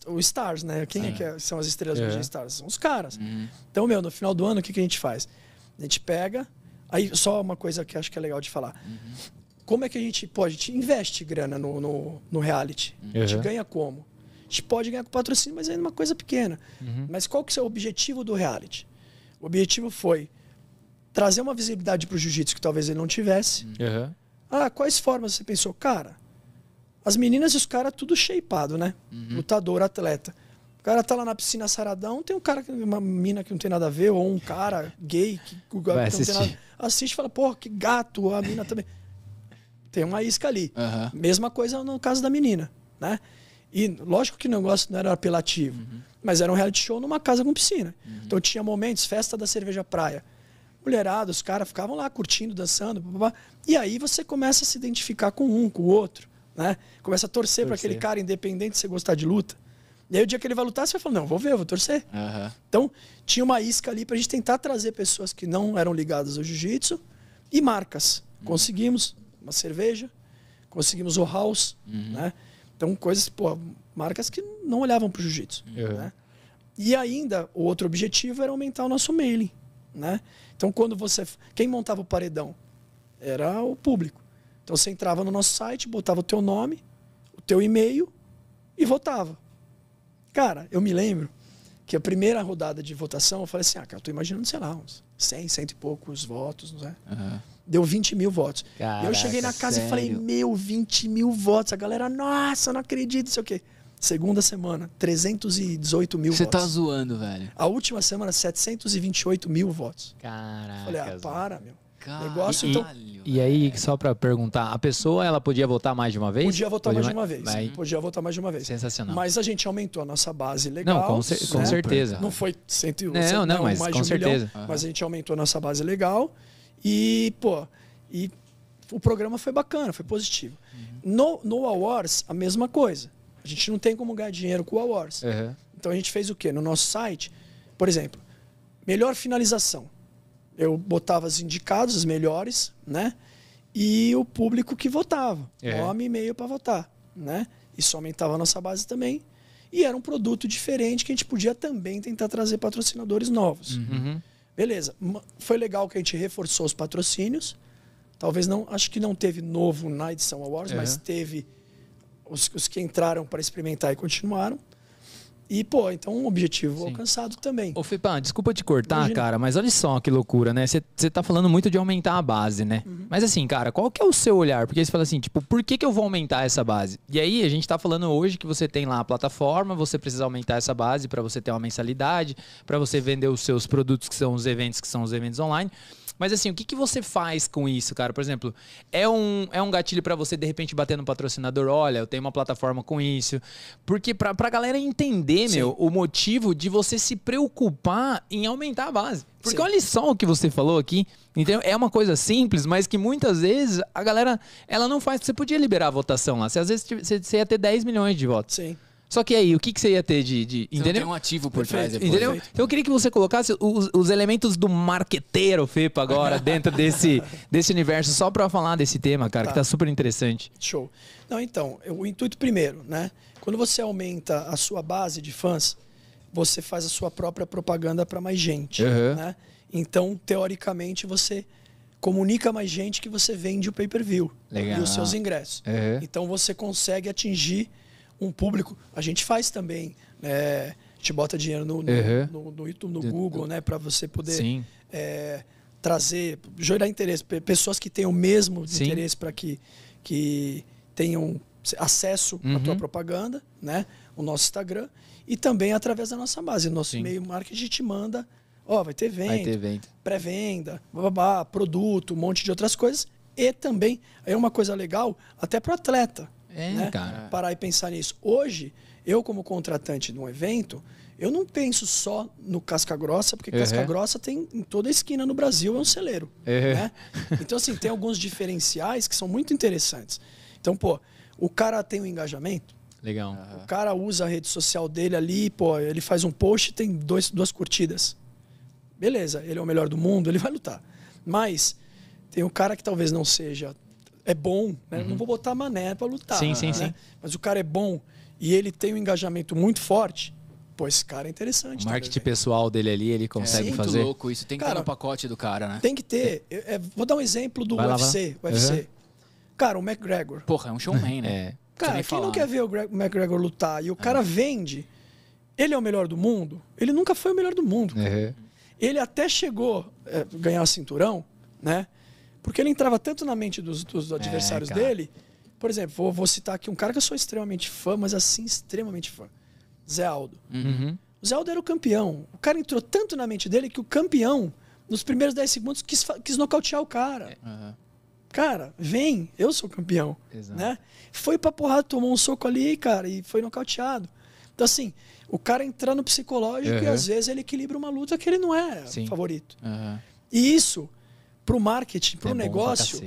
O Stars, né? Quem é que são as estrelas é. do B J J Stars? São os caras. Uhum. Então, meu, no final do ano, o que, que a gente faz? A gente pega... Aí, só uma coisa que acho que é legal de falar. Uhum. Como é que a gente pode... A gente investe grana no, no, no reality. Uhum. A gente ganha como? A gente pode ganhar com patrocínio, mas é uma coisa pequena. Uhum. Mas qual que é o objetivo do reality? O objetivo foi trazer uma visibilidade para o jiu-jitsu que talvez ele não tivesse. Uhum. Ah, quais formas você pensou? Cara, as meninas e os caras tudo shapeado, né? Uhum. Lutador, atleta. O cara tá lá na piscina saradão, tem um cara, uma mina que não tem nada a ver, ou um cara gay que, que não tem nada, assiste e fala, porra, que gato, a mina também. Tem uma isca ali. Uhum. Mesma coisa no caso da menina, né? E lógico que o negócio não era apelativo, uhum. mas era um reality show numa casa com piscina. Uhum. Então tinha momentos, festa da cerveja praia. Mulherada, os caras ficavam lá curtindo, dançando, blá, blá, blá. E aí você começa a se identificar com um, com o outro, né? Começa a torcer, torcer. para aquele cara, independente de você gostar de luta. E aí o dia que ele vai lutar, você vai falar, não, vou ver, vou torcer. Uhum. Então, tinha uma isca ali pra gente tentar trazer pessoas que não eram ligadas ao jiu-jitsu e marcas. Uhum. Conseguimos uma cerveja, conseguimos o house, uhum. né? Então, coisas, pô, marcas que não olhavam pro jiu-jitsu, uhum. né? E ainda, o outro objetivo era aumentar o nosso mailing, né? Então, quando você... Quem montava o paredão? Era o público. Então, você entrava no nosso site, botava o teu nome, o teu e-mail e votava. Cara, eu me lembro que a primeira rodada de votação, eu falei assim, ah, cara, eu tô imaginando, sei lá, uns cem, cento e poucos votos, não é? Uhum. Deu vinte mil votos. Caraca, eu cheguei na casa sério? E falei, meu, vinte mil votos. A galera, nossa, não acredito, não sei o quê. Segunda semana, trezentos e dezoito mil Você votos. Você tá zoando, velho. A última semana, setecentos e vinte e oito mil votos. Caraca. Falei, ah, para, meu. Caralho, negócio, então... E aí, só pra perguntar, a pessoa, ela podia votar mais de uma vez? Podia votar podia mais, mais de uma vez. Vai... Podia votar mais de uma vez. Sensacional. Mas a gente aumentou a nossa base legal. Não, com, cer né? com certeza. Não foi cento e um, não, não, não, mas mais com de um certeza. Milhão, uhum. Mas a gente aumentou a nossa base legal e, pô, e o programa foi bacana, foi positivo. Uhum. No, no Awards, a mesma coisa. A gente não tem como ganhar dinheiro com o Awards. Uhum. Então a gente fez o quê? No nosso site, por exemplo, melhor finalização. Eu botava os indicados, os melhores, né? E o público que votava. É. Nome e e-mail para votar, né? Isso aumentava a nossa base também. E era um produto diferente que a gente podia também tentar trazer patrocinadores novos. Uhum. Beleza. Foi legal que a gente reforçou os patrocínios. Talvez não... Acho que não teve novo na edição Awards, é. Mas teve os, os que entraram para experimentar e continuaram. E, pô, então um objetivo Sim. alcançado também. Ô, Fepa, desculpa te cortar, Imagina. cara, mas olha só que loucura, né? Você tá falando muito de aumentar a base, né? Uhum. Mas assim, cara, qual que é o seu olhar? Porque você fala assim, tipo, por que que eu vou aumentar essa base? E aí, a gente tá falando hoje que você tem lá a plataforma, você precisa aumentar essa base pra você ter uma mensalidade, pra você vender os seus produtos, que são os eventos, que são os eventos online. Mas assim, o que que você faz com isso, cara? Por exemplo, é um, é um gatilho pra você, de repente, bater no patrocinador? Olha, eu tenho uma plataforma com isso. Porque pra, pra galera entender, Sim. meu, o motivo de você se preocupar em aumentar a base. Porque Sim. olha só o que você falou aqui. Entendeu? É uma coisa simples, mas que muitas vezes a galera, ela não faz. Você podia liberar a votação lá. Você, às vezes você ia ter dez milhões de votos. Sim. Só que aí, o que, que você ia ter de... de você entendeu? Não tem um ativo por trás depois. Entendeu? Então eu queria que você colocasse os, os elementos do marqueteiro, Fepa, agora, dentro desse, desse universo, só para falar desse tema, cara, tá. que tá super interessante. Show. Não, então, o intuito primeiro, né? Quando você aumenta a sua base de fãs, você faz a sua própria propaganda para mais gente, uhum. né? Então, teoricamente, você comunica a mais gente que você vende o pay-per-view e os seus ingressos. Uhum. Então, você consegue atingir um público. A gente faz também, né? A gente bota dinheiro no, no, uhum. no, no YouTube, no Google, né? Para você poder é, trazer, gerar interesse. Pessoas que têm o mesmo Sim. interesse para que, que tenham acesso uhum. à tua propaganda, né? O nosso Instagram. E também através da nossa base. Nosso e-mail marketing te manda, ó, oh, vai ter venda, pré-venda, babá, produto, um monte de outras coisas. E também, aí é uma coisa legal, até para o atleta. É, né? cara. Parar e pensar nisso. Hoje, eu como contratante de um evento, eu não penso só no Casca Grossa, porque uhum. Casca Grossa tem em toda a esquina no Brasil, é um celeiro. Uhum. Né? Então, assim, tem alguns diferenciais que são muito interessantes. Então, pô, o cara tem um engajamento. Legal. O cara usa a rede social dele ali, pô, ele faz um post e tem dois, duas curtidas. Beleza, ele é o melhor do mundo, ele vai lutar. Mas tem um cara que talvez não seja... É bom, né? Uhum. Não vou botar mané para lutar. Sim, sim, né? sim. Mas o cara é bom e ele tem um engajamento muito forte, pô, esse cara é interessante. O marketing pessoal dele ali, ele consegue é, sim, fazer. É muito louco isso. Tem que cara, estar no pacote do cara, né? Tem que ter. Eu, é, vou dar um exemplo do Vai U F C. Lá, U F C. Uhum. Cara, o McGregor. Porra, é um showman, né? É. Cara, quem falar, não quer né? ver o McGregor lutar e o cara é. vende, ele é o melhor do mundo? Ele nunca foi o melhor do mundo. Uhum. Ele até chegou a é, ganhar cinturão, né? Porque ele entrava tanto na mente dos, dos adversários é, dele. Por exemplo, vou, vou citar aqui um cara que eu sou extremamente fã, mas assim, extremamente fã. Zé Aldo. Uhum. O Zé Aldo era o campeão. O cara entrou tanto na mente dele que o campeão, nos primeiros dez segundos, quis, quis nocautear o cara. Uhum. Cara, vem, eu sou campeão. Exato. Né? Foi pra porrada, tomou um soco ali, cara, e foi nocauteado. Então, assim, o cara entra no psicológico uhum. e às vezes ele equilibra uma luta que ele não é Sim. favorito. Uhum. E isso... Para o marketing, para o é negócio,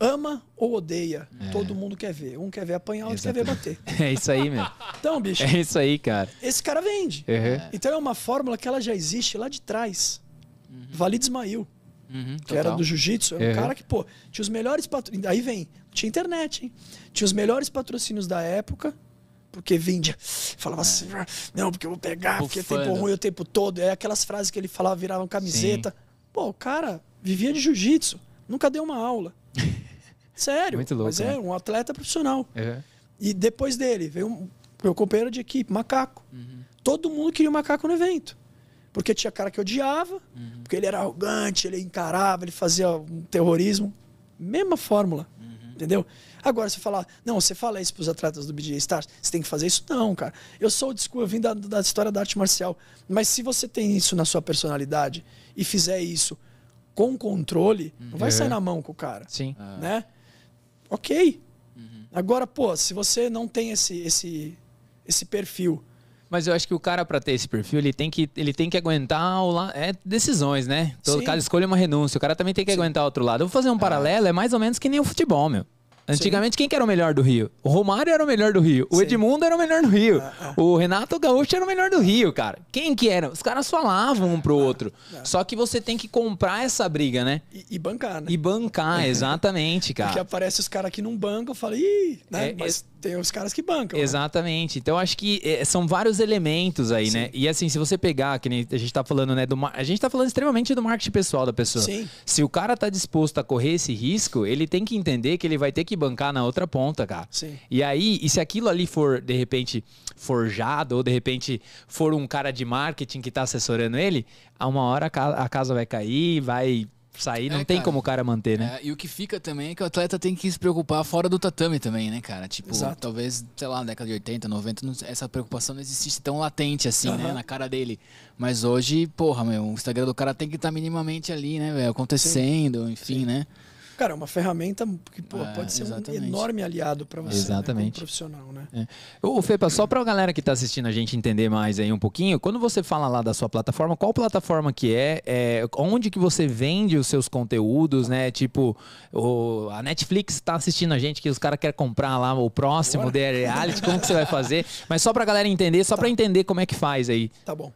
ama ou odeia, é. todo mundo quer ver. Um quer ver apanhar, outro Exato. quer ver bater. É isso aí mesmo. Então, bicho. É isso aí, cara. Esse cara vende. Uhum. Então é uma fórmula que ela já existe lá de trás. Uhum. Valide Ismail, uhum, que total. era do jiu-jitsu. Era um uhum. cara que, pô, tinha os melhores patrocínios. Aí vem, tinha internet, hein? Tinha os melhores patrocínios da época, porque vendia. Falava é. assim, não, porque eu vou pegar, Bufando. porque é tempo ruim o tempo todo. É aquelas frases que ele falava, viravam camiseta. Sim. Pô, o cara... Vivia de jiu-jitsu, nunca deu uma aula. Sério, Muito louco, mas é né? um atleta profissional. É. E depois dele, veio um, meu companheiro de equipe, Macaco. Uhum. Todo mundo queria o um Macaco no evento. Porque tinha cara que odiava, uhum. porque ele era arrogante, ele encarava, ele fazia um terrorismo. Mesma fórmula, uhum. entendeu? Agora, você falar, não, você fala isso para os atletas do B J Stars, você tem que fazer isso? Não, cara. Eu sou o discurso, eu vim da, da história da arte marcial. Mas se você tem isso na sua personalidade e fizer isso com controle, uhum. não vai sair na mão com o cara. Sim. Ah. Né? Ok. Uhum. Agora, pô, se você não tem esse, esse, esse perfil... Mas eu acho que o cara, para ter esse perfil, ele tem que, ele tem que aguentar o la... é, decisões, né? Todo Sim. caso escolha uma renúncia. O cara também tem que Sim. aguentar outro lado. Eu vou fazer um paralelo, é. é mais ou menos que nem o futebol, meu. Antigamente, Sim. quem que era o melhor do Rio? O Romário era o melhor do Rio. O Sim. Edmundo era o melhor do Rio. Ah, ah. O Renato Gaúcho era o melhor do Rio, cara. Quem que era? Os caras falavam um pro outro. Ah, ah. Só que você tem que comprar essa briga, né? E, e bancar, né? E bancar, exatamente, cara. Porque aparece os caras que não bancam, eu falo, ih, né? É, Mas é... tem os caras que bancam. Exatamente. Né? Então, acho que é, são vários elementos aí, Sim. né? E assim, se você pegar, que nem a gente tá falando, né? Do, a gente tá falando extremamente do marketing pessoal da pessoa. Sim. Se o cara tá disposto a correr esse risco, ele tem que entender que ele vai ter que que bancar na outra ponta, cara. Sim. E aí, e se aquilo ali for, de repente, forjado, ou de repente for um cara de marketing que tá assessorando ele, a uma hora a casa vai cair, vai sair, não é, tem cara, como o cara manter, né? É, e o que fica também é que o atleta tem que se preocupar fora do tatame também, né, cara? Tipo, exato, talvez, sei lá, na década de oitenta, noventa, não, essa preocupação não existisse tão latente assim, uhum, né, na cara dele. Mas hoje, porra, meu, o Instagram do cara tem que estar tá minimamente ali, né, velho, acontecendo, sim, enfim, sim, né? Cara, é uma ferramenta que pô, é, pode ser, exatamente, um enorme aliado para você, exatamente, né, como profissional, né? É. Ô, Fepa, só para a galera que está assistindo a gente entender mais aí um pouquinho, quando você fala lá da sua plataforma, qual plataforma que é? É onde que você vende os seus conteúdos, né? Tipo, o, a Netflix está assistindo a gente, que os caras querem comprar lá o próximo, The Reality, como que você vai fazer? Mas só para a galera entender, só tá, para entender como é que faz aí. Tá bom.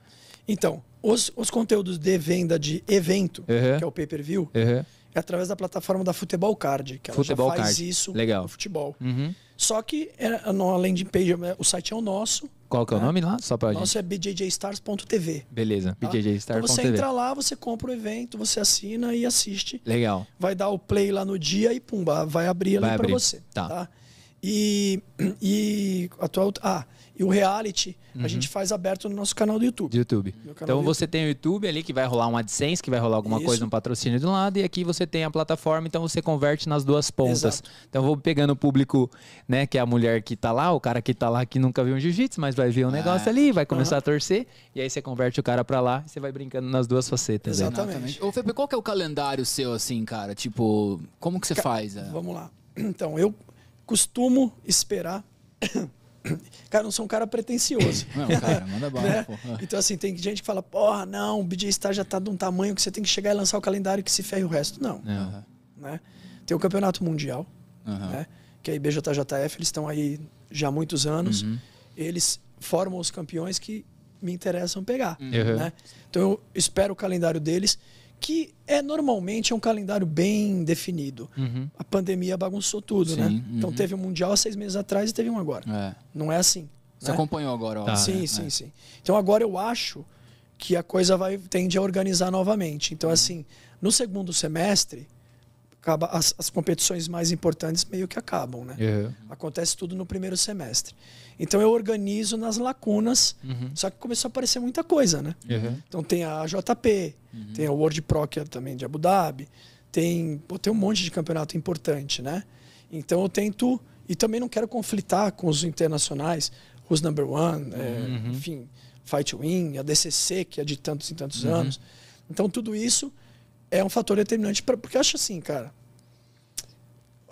Então, os, os conteúdos de venda de evento, uhum, que é o pay-per-view, uhum, é através da plataforma da Futebol Card, que ela Futebol já faz Card, isso, legal, no futebol. Uhum. Só que a landing page, o site é o nosso. Qual que é, né, o nome lá? Só pra gente. Nosso é b j j stars ponto t v. Beleza, tá? b j j stars ponto t v. Então você entra lá, você compra o evento, você assina e assiste. Legal. Vai dar o play lá no dia e pumba, vai abrir ali vai pra abrir. você. Tá. Tá? E, e atual, ah, e o reality, uhum, a gente faz aberto no nosso canal do YouTube. YouTube. Canal então do você YouTube. Tem o YouTube ali que vai rolar um AdSense, que vai rolar alguma isso, coisa, um patrocínio de um lado. E aqui você tem a plataforma, então você converte nas duas pontas. Exato. Então eu vou pegando o público, né, que é a mulher que tá lá, o cara que tá lá que nunca viu um jiu-jitsu, mas vai ver um ah, negócio ali, vai começar uhum, a torcer. E aí você converte o cara pra lá e você vai brincando nas duas facetas. Exatamente. Ô, Fepe, qual que é o calendário seu assim, cara? Tipo, como que você Ca... faz? É? Vamos lá. Então, eu costumo esperar... Cara, não sou um cara pretencioso. Não, cara, manda bala, né? Então, assim, tem gente que fala, porra, não, o B J Star já tá de um tamanho que você tem que chegar e lançar o calendário que se ferre o resto. Não. Uhum. Né? Tem o Campeonato Mundial, uhum, né? Que é a B J J F, eles estão aí já há muitos anos. Uhum. Eles formam os campeões que me interessam pegar. Uhum. Né? Então, eu espero o calendário deles, que é normalmente é um calendário bem definido. Uhum. A pandemia bagunçou tudo, sim, né? Uhum. Então teve um mundial há seis meses atrás e teve um agora. É. Não é assim. Você né? acompanhou agora, ó. Tá, sim, né? sim, é. sim. Então agora eu acho que a coisa vai tende a organizar novamente. Então, uhum, assim, no segundo semestre, acaba as, as competições mais importantes meio que acabam, né? Uhum. Acontece tudo no primeiro semestre. Então eu organizo nas lacunas, uhum, só que começou a aparecer muita coisa, né? Uhum. Então tem a J P, uhum, tem a World Pro, que é também de Abu Dhabi, tem, pô, tem um monte de campeonato importante, né? Então eu tento, e também não quero conflitar com os internacionais, Who's Number One, uhum, é, enfim, Fight to Win, a D C C, que é de tantos e tantos uhum anos. Então tudo isso é um fator determinante, pra, porque eu acho assim, cara,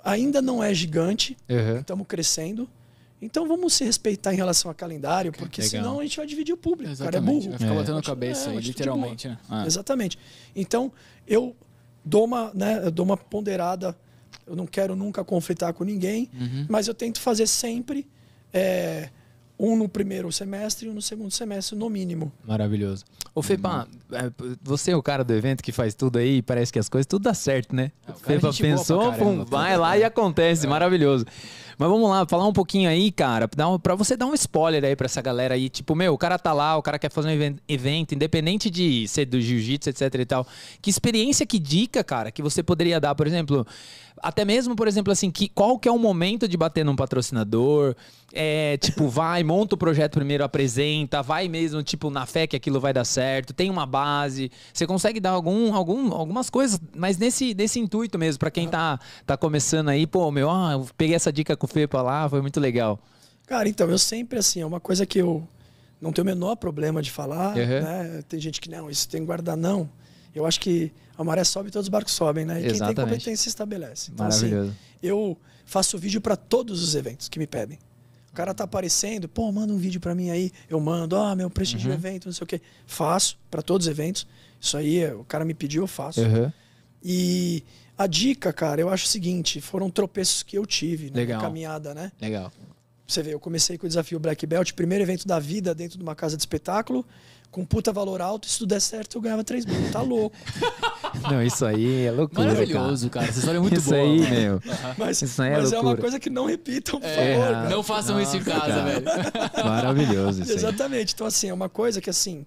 ainda não é gigante, uhum, estamos crescendo. Então vamos se respeitar em relação ao calendário, porque legal, senão a gente vai dividir o público. Exatamente. O cara é burro. Vai ficar é. batendo a cabeça, é, aí, literalmente. Né? Ah. Exatamente. Então eu dou uma, né, eu dou uma ponderada, eu não quero nunca conflitar com ninguém, uhum, mas eu tento fazer sempre é, um no primeiro semestre e um no segundo semestre, no mínimo. Maravilhoso. Ô Fepa, hum. você é o cara do evento que faz tudo aí, parece que as coisas tudo dá certo, né? É, o Fepa pensou, caramba, vai lá e acontece, é. maravilhoso. Mas vamos lá, falar um pouquinho aí, cara, pra você dar um spoiler aí pra essa galera aí. Tipo, meu, o cara tá lá, o cara quer fazer um evento, independente de ser do jiu-jitsu, etc e tal. Que experiência, que dica, cara, que você poderia dar, por exemplo... Até mesmo, por exemplo, assim, que, qual que é o momento de bater num patrocinador? É, tipo, vai, monta o projeto primeiro, apresenta, vai mesmo, tipo, na fé que aquilo vai dar certo. Tem uma base, você consegue dar algum, algum, algumas coisas, mas nesse, nesse intuito mesmo, pra quem tá, tá começando aí. Pô, meu, ah, eu peguei essa dica com Fepa lá, foi muito legal. Cara, então, eu sempre, assim, é uma coisa que eu não tenho o menor problema de falar, uhum, né? Tem gente que, não, isso tem que guardar, não. Eu acho que a maré sobe e todos os barcos sobem, né? E exatamente, quem tem competência se estabelece. Então, maravilhoso. Assim, eu faço vídeo para todos os eventos que me pedem. O cara tá aparecendo, pô, manda um vídeo para mim aí. Eu mando, ah, meu, prestígio uhum evento, não sei o quê. Faço para todos os eventos. Isso aí, o cara me pediu, eu faço. Uhum. E... a dica, cara, eu acho o seguinte, foram tropeços que eu tive na minha caminhada, né? Legal. Você vê, eu comecei com o desafio Black Belt, primeiro evento da vida dentro de uma casa de espetáculo, com puta valor alto, e se tudo der certo eu ganhava três mil, tá louco. Não, isso aí é loucura, maravilhoso, cara. Vocês olham muito isso boa, aí, né? Meu. Mas, isso aí é mas loucura. É uma coisa que não repitam, por é, favor. Cara. Não façam nossa, isso em casa, cara, velho. Maravilhoso isso aí. Exatamente. Então, assim, é uma coisa que, assim,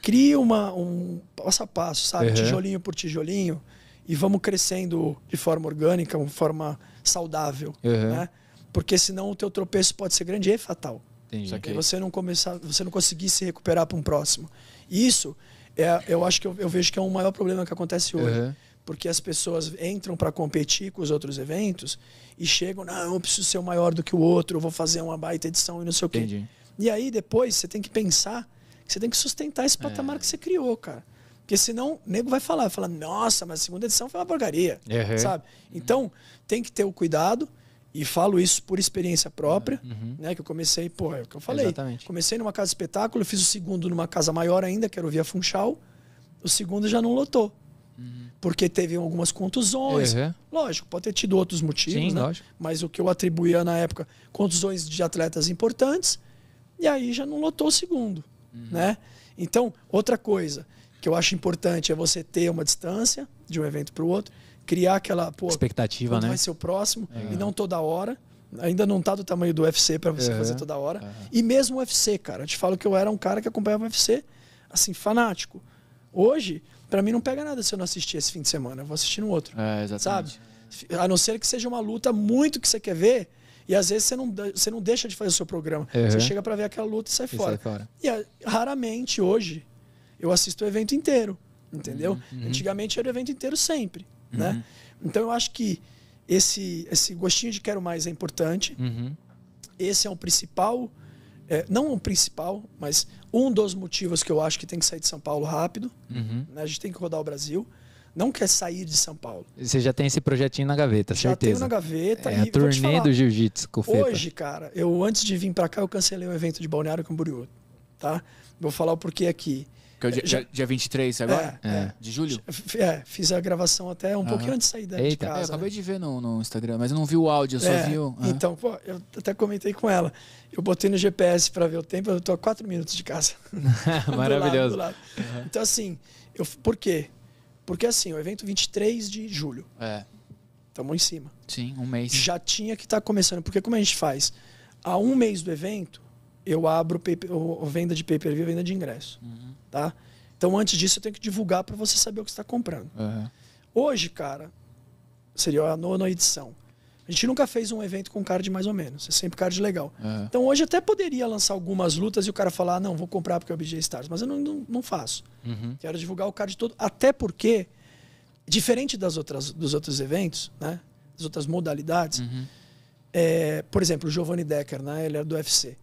cria uma, um passo a passo, sabe? Uhum. Tijolinho por tijolinho. E vamos crescendo de forma orgânica, de forma saudável, uhum. né? Porque senão o teu tropeço pode ser grande e fatal. Entendi. E você não começar, você não conseguir se recuperar para um próximo. E isso, é, eu acho que eu, eu vejo que é o maior problema que acontece hoje. Uhum. Porque as pessoas entram para competir com os outros eventos e chegam, não, eu preciso ser maior do que o outro, eu vou fazer uma baita edição e não sei o quê. Entendi. E aí depois você tem que pensar, que você tem que sustentar esse patamar é. que você criou, cara. Porque senão o nego vai falar, vai falar, nossa, mas a segunda edição foi uma porcaria, uhum. sabe? Então tem que ter o cuidado, e falo isso por experiência própria, uhum. né? Que eu comecei, pô, é o que eu falei. Exatamente. Comecei numa casa de espetáculo, fiz o segundo numa casa maior ainda, que era o Via Funchal, o segundo já não lotou. Uhum. Porque teve algumas contusões. Uhum. Lógico, pode ter tido outros motivos, sim, né? Lógico. Mas o que eu atribuía na época, contusões de atletas importantes, e aí já não lotou o segundo. Uhum. Né? Então, outra coisa que eu acho importante é você ter uma distância de um evento para o outro, criar aquela pô, expectativa, né? Vai ser o próximo, é. e não toda hora. Ainda não tá do tamanho do U F C para você é. fazer toda hora. É. E mesmo o U F C, cara, eu te falo que eu era um cara que acompanhava o U F C, assim, fanático. Hoje, para mim não pega nada se eu não assistir esse fim de semana, eu vou assistir no outro, é, sabe? A não ser que seja uma luta muito que você quer ver, e às vezes você não, você não deixa de fazer o seu programa, uhum. você chega para ver aquela luta e sai e fora. Sai fora. E a, raramente hoje eu assisto o evento inteiro, entendeu? Uhum. Antigamente era o evento inteiro sempre, uhum. né? Então eu acho que esse, esse gostinho de quero mais é importante, uhum. esse é o principal, é, não o principal, mas um dos motivos que eu acho que tem que sair de São Paulo rápido, uhum. né? A gente tem que rodar o Brasil, não quer sair de São Paulo. Você já tem esse projetinho na gaveta, já certeza. Já tenho na gaveta. É e a turnê falar, do jiu-jitsu com o Fepa. Hoje, cara, eu antes de vir pra cá, eu cancelei um evento de Balneário Camboriú, tá? Vou falar o porquê aqui. Que é o dia, já, dia vinte e três agora? É, é. De julho? É, fiz a gravação até um uhum. pouquinho antes de sair daqui de casa. É, eu acabei né? de ver no, no Instagram, mas eu não vi o áudio, eu é, só vi o... Uhum. Então, pô, eu até comentei com ela. Eu botei no G P S pra ver o tempo, eu tô a quatro minutos de casa. Maravilhoso. Do lado, do lado. Uhum. Então, assim, eu, por quê? Porque assim, o evento vinte e três de julho. É. Estamos em cima. Sim, um mês. Já tinha que estar tá começando. Porque como a gente faz? Há um mês do evento, eu abro pay, o, venda de pay-per-view, venda de ingresso. Uhum. Tá? Então antes disso eu tenho que divulgar para você saber o que você está comprando. Uhum. Hoje, cara, seria a nona edição. A gente nunca fez um evento com card mais ou menos. É sempre card legal. Uhum. Então hoje até poderia lançar algumas lutas e o cara falar, ah, não, vou comprar porque é o B J Stars. Mas eu não, não, não faço. Uhum. Quero divulgar o card todo. Até porque, diferente das outras, dos outros eventos, né, das outras modalidades, uhum. é, por exemplo, o Giovanni Decker, né, ele era do U F C.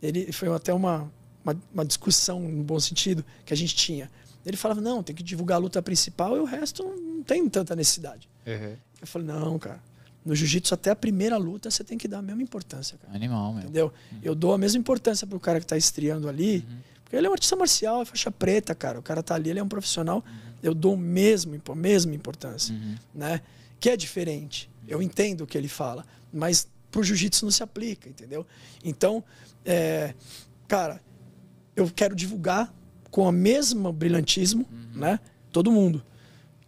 Ele foi até uma, uma, uma discussão, no bom sentido, que a gente tinha. Ele falava, não, tem que divulgar a luta principal e o resto não tem tanta necessidade. Uhum. Eu falei, não, cara. No jiu-jitsu, até a primeira luta, você tem que dar a mesma importância, cara. Animal, meu. Entendeu? Uhum. Eu dou a mesma importância pro cara que tá estreando ali, uhum. porque ele é um artista marcial, é faixa preta, cara. O cara tá ali, ele é um profissional. Uhum. Eu dou a mesma, a mesma importância, uhum. né? Que é diferente. Eu entendo o que ele fala, mas pro jiu-jitsu não se aplica, entendeu? Então, é, cara, eu quero divulgar com o mesmo brilhantismo, uhum. né? Todo mundo.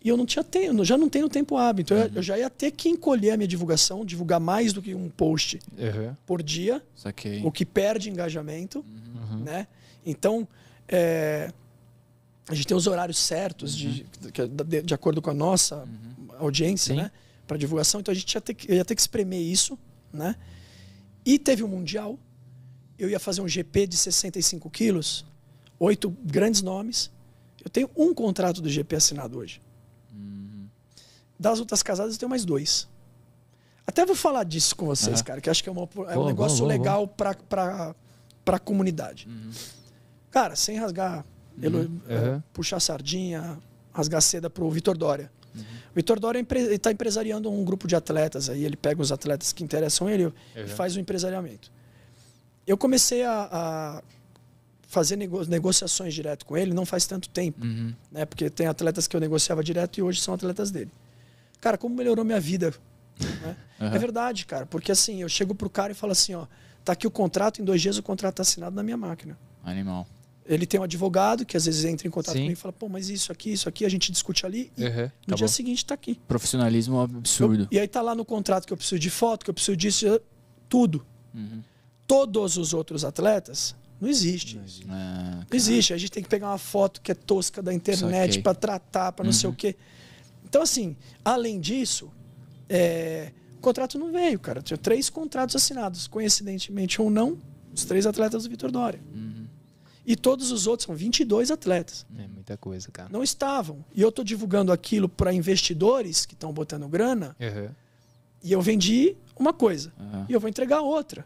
E eu não tinha tempo, já não tenho tempo hábil. Então uhum. eu já ia ter que encolher a minha divulgação, divulgar mais do que um post uhum. por dia, saquei. O que perde engajamento. Uhum. Né? Então, é, a gente tem os horários certos, uhum. de, de, de acordo com a nossa uhum. audiência, né? Para divulgação. Então, a gente ia ter, que, ia ter que espremer isso. Né? E teve um Mundial, eu ia fazer um G P de sessenta e cinco quilos, oito grandes nomes. Eu tenho um contrato do G P assinado hoje. Das lutas casadas eu tenho mais dois. Até vou falar disso com vocês, ah. cara, que acho que é, uma, é um oh, negócio bom, bom, legal pra, pra, pra comunidade. Uhum. Cara, sem rasgar, uhum. ele, uhum. puxar sardinha, rasgar seda pro Vitor Dória. Uhum. O Vitor Dória empre, tá empresariando um grupo de atletas aí, ele pega os atletas que interessam ele uhum. e faz o empresariamento. Eu comecei a... a fazer nego negociações direto com ele não faz tanto tempo, uhum. né? Porque tem atletas que eu negociava direto e hoje são atletas dele. Cara, como melhorou minha vida, né? Uhum. É verdade, cara, porque assim, eu chego pro cara e falo assim, ó, tá aqui o contrato, em dois dias o contrato tá assinado na minha máquina. Animal. Ele tem um advogado que às vezes entra em contato comigo e fala, pô, mas isso aqui, isso aqui, a gente discute ali e uhum. no tá dia bom. Seguinte tá aqui. Profissionalismo absurdo. Eu, e aí tá lá no contrato que eu preciso de foto, que eu preciso disso, tudo. Uhum. Todos os outros atletas... Não existe. Ah, não existe. A gente tem que pegar uma foto que é tosca da internet para tratar, para não uhum. sei o quê. Então, assim, além disso, é, contrato não veio, cara. Tinha três contratos assinados, coincidentemente ou não, os três atletas do Vitor Dória. Uhum. E todos os outros, são vinte e dois atletas. É muita coisa, cara. Não estavam. E eu tô divulgando aquilo para investidores que estão botando grana. Uhum. E eu vendi uma coisa. Uhum. E eu vou entregar outra.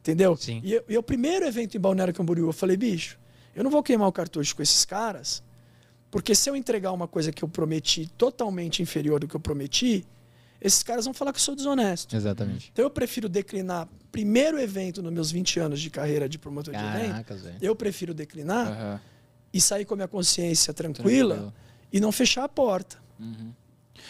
Entendeu? Sim. E, eu, e o primeiro evento em Balneário Camboriú, eu falei, bicho, eu não vou queimar o cartucho com esses caras, porque se eu entregar uma coisa que eu prometi totalmente inferior do que eu prometi, esses caras vão falar que eu sou desonesto. Exatamente. Então eu prefiro declinar primeiro evento nos meus vinte anos de carreira de promotor de evento. Zé. Eu prefiro declinar uhum. e sair com a minha consciência tranquila Tranquilo. e não fechar a porta. Uhum.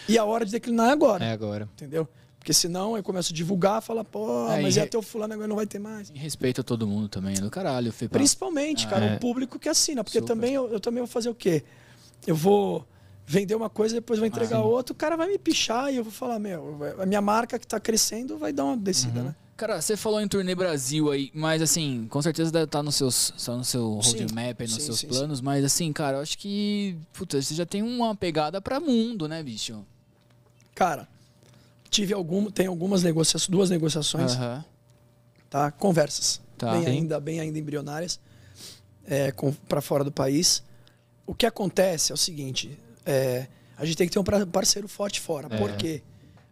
E a hora de declinar é agora. É agora. Entendeu? Porque senão eu começo a divulgar, fala, pô, é, mas e... até o fulano agora não vai ter mais. E respeita todo mundo também, do caralho. Fepa. Principalmente, cara, ah, é. o público que assina. Porque também eu, eu também vou fazer o quê? Eu vou vender uma coisa, depois vou entregar ah, outra, o cara vai me pichar e eu vou falar, meu, a minha marca que tá crescendo vai dar uma descida, uhum. né? Cara, você falou em turnê Brasil aí, mas assim, com certeza deve estar no, seus, no seu roadmap, nos sim, seus sim, planos, sim. mas assim, cara, eu acho que, puta, você já tem uma pegada pra mundo, né, bicho? Cara, tive algum, tem algumas negociações, duas negociações, uhum. tá? Conversas, tá, bem, ainda, bem ainda embrionárias, é, com, pra fora do país. O que acontece é o seguinte, é, a gente tem que ter um parceiro forte fora, é. porque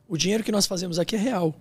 o dinheiro que nós fazemos aqui é real.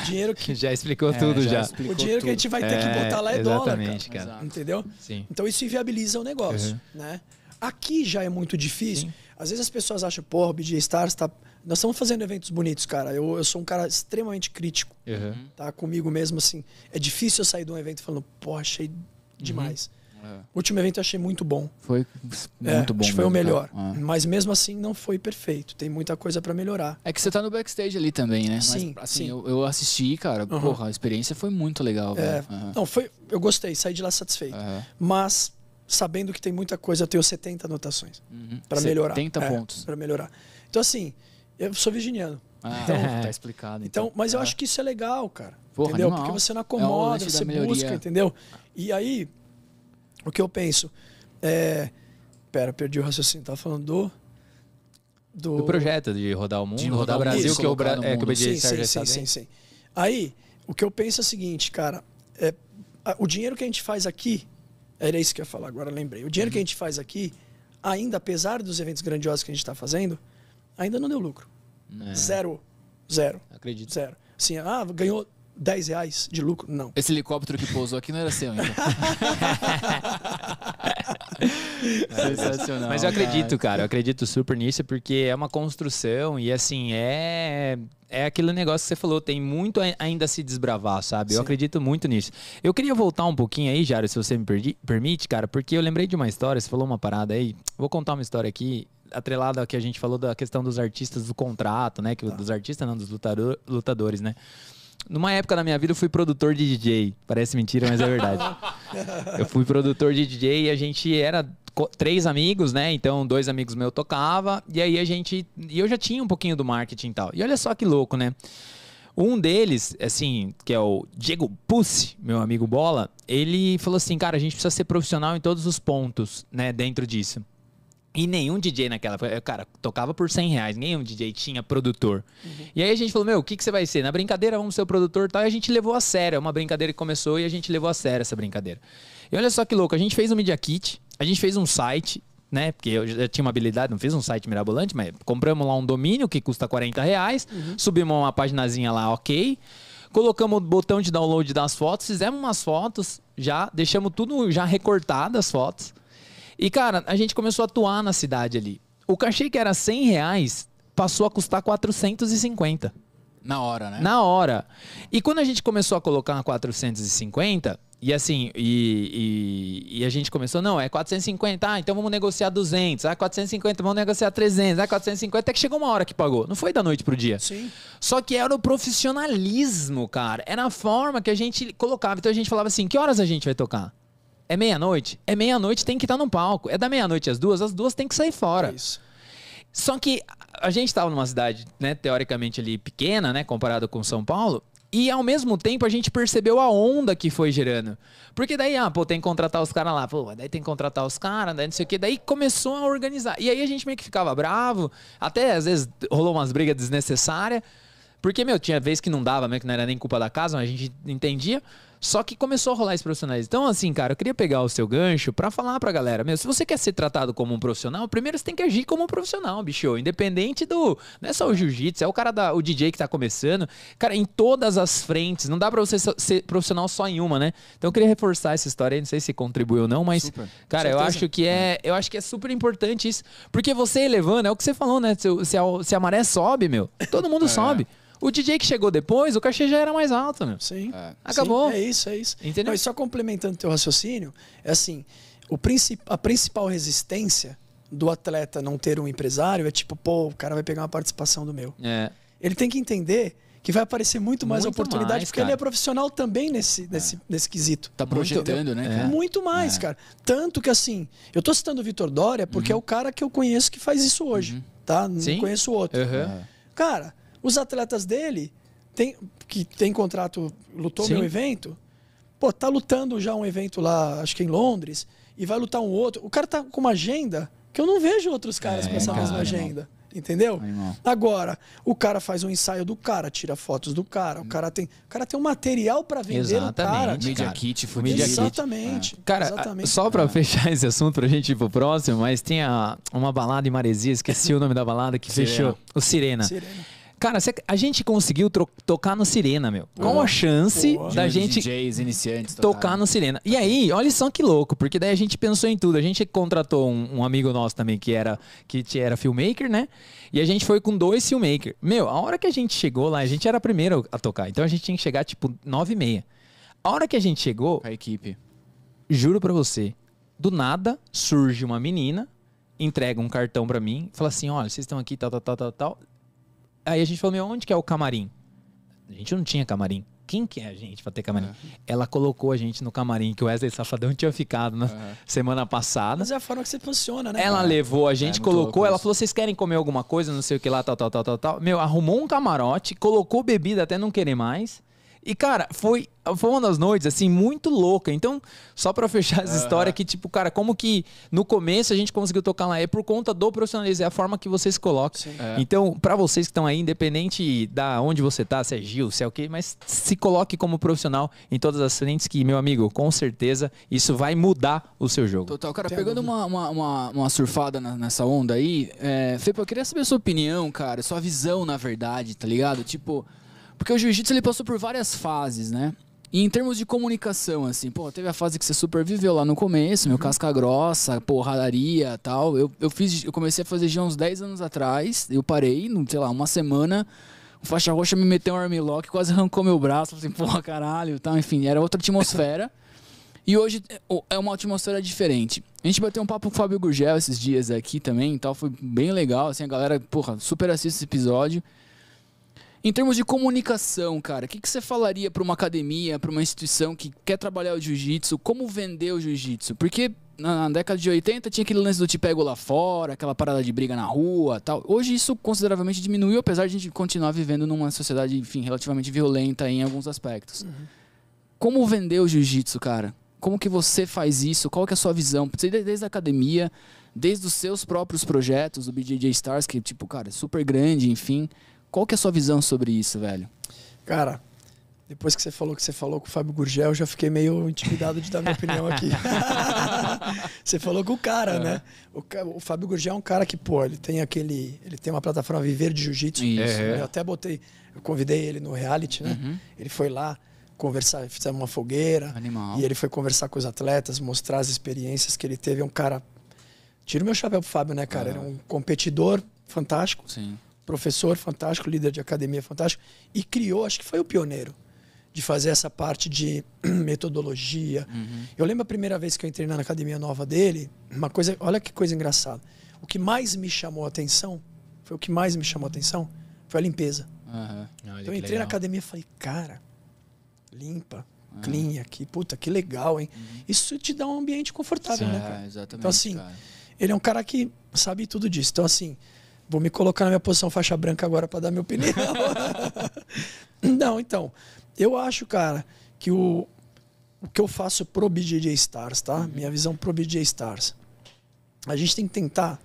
O dinheiro que... já explicou é, tudo, já. já. Explicou o dinheiro tudo. que a gente vai ter é, que botar lá é dólar, cara. cara. Entendeu? Sim. Então isso inviabiliza o negócio. Uhum. Né? Aqui já é muito difícil. Sim. Às vezes as pessoas acham, porra, o B J Stars tá... Nós estamos fazendo eventos bonitos, cara. Eu, eu sou um cara extremamente crítico. Uhum. Tá? Comigo mesmo, assim. É difícil eu sair de um evento falando, porra, achei demais. Uhum. É. O último evento eu achei muito bom. Foi muito é, bom. Acho que foi o melhor. Ah. Mas mesmo assim não foi perfeito. Tem muita coisa pra melhorar. É que você tá no backstage ali também, né? Sim, Mas, assim, sim. Eu, eu assisti, cara. Uhum. Porra, a experiência foi muito legal. É. Uhum. Não, foi, eu gostei. Saí de lá satisfeito. Uhum. Mas, sabendo que tem muita coisa, eu tenho setenta anotações uhum. pra melhorar. setenta pontos. É, pra melhorar. Então, assim, eu sou virginiano. Ah, então, é. tá explicado. Então, então mas eu é. acho que isso é legal, cara. Porra, entendeu? Animal. Porque você não acomoda, é você busca, entendeu? E aí... O que eu penso é... Pera, perdi o raciocínio. Tava falando do... Do, do projeto de rodar o mundo, de rodar, rodar o Brasil, isso, que, o Bra... é, que o B J Stars sim, sim, sim, sim. Aí, o que eu penso é o seguinte, cara. É, a, o dinheiro que a gente faz aqui... Era isso que eu ia falar, agora lembrei. O dinheiro uhum. que a gente faz aqui, ainda apesar dos eventos grandiosos que a gente está fazendo, ainda não deu lucro. É. Zero. Zero. Acredito. Zero. Assim, ah, ganhou... dez reais de lucro? Não. Esse helicóptero que pousou aqui não era seu, então. Sensacional. Mas eu acredito, cara. Eu acredito super nisso, porque é uma construção e, assim, é... É aquele negócio que você falou, tem muito ainda a se desbravar, sabe? Sim. Eu acredito muito nisso. Eu queria voltar um pouquinho aí, Jairo, se você me perdi, permite, cara, porque eu lembrei de uma história, você falou uma parada aí. Vou contar uma história aqui, atrelada ao que a gente falou da questão dos artistas do contrato, né? Que, tá. Dos artistas, não, dos lutador, lutadores, né? Numa época da minha vida eu fui produtor de D J. Parece mentira, mas é verdade. Eu fui produtor de D J e a gente era três amigos, né? Então dois amigos meus tocava. E aí a gente... E eu já tinha um pouquinho do marketing e tal. E olha só que louco, né? Um deles, assim, que é o Diego Pucci, meu amigo Bola, ele falou assim, cara, a gente precisa ser profissional em todos os pontos, né? Dentro disso. E nenhum D J naquela época, cara, tocava por cem reais, nenhum D J tinha produtor. Uhum. E aí a gente falou, meu, o que, que você vai ser? Na brincadeira vamos ser o produtor e tal, e a gente levou a sério. É uma brincadeira que começou e a gente levou a sério essa brincadeira. E olha só que louco, a gente fez um Media Kit, a gente fez um site, né, porque eu já tinha uma habilidade, não fiz um site mirabolante, mas compramos lá um domínio que custa quarenta reais, uhum. subimos uma paginazinha lá, ok... Colocamos o botão de download das fotos, fizemos umas fotos, já deixamos tudo já recortado as fotos. E, cara, a gente começou a atuar na cidade ali. O cachê que era cem reais passou a custar quatrocentos e cinquenta. Na hora, né? Na hora. E quando a gente começou a colocar quatrocentos e cinquenta, e assim, e, e, e a gente começou, não, é quatrocentos e cinquenta, ah, então vamos negociar duzentos, ah, quatrocentos e cinquenta, vamos negociar trezentos, ah, quatrocentos e cinquenta, até que chegou uma hora que pagou. Não foi da noite pro dia. Sim. Só que era o profissionalismo, cara. Era a forma que a gente colocava. Então a gente falava assim, que horas a gente vai tocar? É meia-noite? É meia-noite, tem que estar no palco. É da meia-noite às duas? As duas tem que sair fora. É isso. Só que a gente estava numa cidade, né, teoricamente ali pequena, né, comparado com São Paulo, e ao mesmo tempo a gente percebeu a onda que foi gerando. Porque daí, ah, pô, tem que contratar os caras lá. Pô, daí tem que contratar os caras, daí não sei o quê. Daí começou a organizar. E aí a gente meio que ficava bravo, até às vezes rolou umas brigas desnecessárias. Porque, meu, tinha vez que não dava, meio que não era nem culpa da casa, a gente entendia. Só que começou a rolar esse profissionalismo. Então, assim, cara, eu queria pegar o seu gancho pra falar pra galera, meu, se você quer ser tratado como um profissional, primeiro você tem que agir como um profissional, bicho. Independente do... Não é só o jiu-jitsu, é o cara da... O D J que tá começando. Cara, em todas as frentes. Não dá pra você ser profissional só em uma, né? Então eu queria reforçar essa história aí. Não sei se contribuiu ou não, mas... Super. Cara, eu acho que é... Eu acho que é super importante isso. Porque você elevando, é o que você falou, né? Se, se, a, se a maré sobe, meu, todo mundo é. sobe. O D J que chegou depois, o cachê já era mais alto, meu. Sim. É. Acabou. Sim, é isso, é isso. Entendeu? Não, e só complementando o teu raciocínio, é assim, o princip... a principal resistência do atleta não ter um empresário é tipo, pô, o cara vai pegar uma participação do meu. É. Ele tem que entender que vai aparecer muito mais muito oportunidade, mais, porque cara. ele é profissional também nesse, nesse, é. nesse quesito. Tá projetando, muito, né? É. Muito mais, é. cara. Tanto que assim, eu tô citando o Vitor Dória porque uhum. é o cara que eu conheço que faz isso hoje, uhum. tá? Não Sim? conheço outro. Uhum. É. Cara... Os atletas dele, tem, que tem contrato, lutou Sim. meu evento, pô, tá lutando já um evento lá, acho que em Londres, e vai lutar um outro. O cara tá com uma agenda que eu não vejo outros caras é, com essa cara, mesma agenda, entendeu? Animal. Agora, o cara faz um ensaio do cara, tira fotos do cara, o cara tem, o cara tem um material para vender exatamente, o cara. Media cara. Kit, media exatamente. Kit. Cara, exatamente. Só para fechar esse assunto, pra gente ir pro próximo, mas tem a, uma balada em Maresia, esqueci o nome da balada que Sirena. fechou. O Sirena. Sirena. Cara, a gente conseguiu tocar no Sirena, meu. Boa. Qual a chance Boa. da gente D Js iniciantes, tocar no Sirena? E aí, olha só que louco, porque daí a gente pensou em tudo. A gente contratou um, um amigo nosso também, que era, que era filmmaker, né? E a gente foi com dois filmmakers. Meu, a hora que a gente chegou lá, a gente era a primeira a tocar. Então a gente tinha que chegar, tipo, nove e meia. A hora que a gente chegou... A equipe. Juro pra você, do nada surge uma menina, entrega um cartão pra mim, fala assim, olha, vocês estão aqui, tal, tal, tal, tal, tal... Aí a gente falou, meu, onde que é o camarim? A gente não tinha camarim. Quem que é a gente pra ter camarim? Uhum. Ela colocou a gente no camarim que o Wesley Safadão tinha ficado na uhum. semana passada. Mas é a forma que você funciona, né? Ela cara? levou a gente, é, colocou, ela falou, vocês querem comer alguma coisa, não sei o que lá, tal, tal, tal, tal, tal. Meu, arrumou um camarote, colocou bebida até não querer mais. E, cara, foi, foi uma das noites, assim, muito louca. Então, só pra fechar essa uhum. história que, tipo, cara, como que no começo a gente conseguiu tocar lá? É por conta do profissionalismo, é a forma que vocês colocam. É. Então, pra vocês que estão aí, independente da onde você tá, se é Gil, se é o quê, mas se coloque como profissional em todas as frentes que, meu amigo, com certeza, isso vai mudar o seu jogo. Total, cara, pegando uma, uma, uma, uma surfada na, nessa onda aí, é, Fepa, eu queria saber a sua opinião, cara, sua visão, na verdade, tá ligado? Tipo... Porque o jiu-jitsu, ele passou por várias fases, né? E em termos de comunicação, assim, pô, teve a fase que você superviveu lá no começo, meu, casca grossa, porradaria e tal. Eu, eu, fiz, eu comecei a fazer já uns dez anos atrás, eu parei, não, sei lá, uma semana, o faixa roxa me meteu um armlock, quase arrancou meu braço, assim, porra, caralho, tal, enfim, era outra atmosfera. E hoje é uma atmosfera diferente. A gente bateu um papo com o Fábio Gurgel esses dias aqui também e tal, foi bem legal, assim, a galera, porra, super assiste esse episódio. Em termos de comunicação, cara, o que, que você falaria para uma academia, para uma instituição que quer trabalhar o jiu-jitsu? Como vender o jiu-jitsu? Porque na década de oitenta tinha aquele lance do te pego lá fora, aquela parada de briga na rua e tal. Hoje isso consideravelmente diminuiu, apesar de a gente continuar vivendo numa sociedade, enfim, relativamente violenta em alguns aspectos. Uhum. Como vender o jiu-jitsu, cara? Como que você faz isso? Qual que é a sua visão? Desde a academia, desde os seus próprios projetos, o B J J Stars, que tipo, cara, é super grande, enfim... Qual que é a sua visão sobre isso, velho? Cara, depois que você falou que você falou com o Fábio Gurgel, eu já fiquei meio intimidado de dar minha opinião aqui. Você falou com o cara, uhum. né? O, o Fábio Gurgel é um cara que, pô, ele tem aquele... Ele tem uma plataforma Viver de Jiu-Jitsu. Isso. Né? Eu até botei... Eu convidei ele no reality, né? Uhum. Ele foi lá conversar, fizemos uma fogueira. Animal. E ele foi conversar com os atletas, mostrar as experiências que ele teve. É um cara... Tira o meu chapéu pro Fábio, né, cara? Uhum. Era um competidor fantástico. Sim. Professor fantástico, líder de academia fantástico, e criou, acho que foi o pioneiro de fazer essa parte de metodologia. Uhum. Eu lembro a primeira vez que eu entrei na academia nova dele, uma coisa, olha que coisa engraçada. O que mais me chamou a atenção, foi o que mais me chamou a atenção, foi a limpeza. Uhum. Olha, então eu entrei na academia e falei, cara, limpa, uhum. clean aqui, puta, que legal, hein? Uhum. Isso te dá um ambiente confortável, Sim, né, cara? Exatamente, então assim, cara. Ele é um cara que sabe tudo disso. Então assim, vou me colocar na minha posição faixa branca agora para dar minha opinião. Não, então, eu acho, cara, que o, o que eu faço pro B J J Stars, tá? Minha visão pro B J Stars. A gente tem que tentar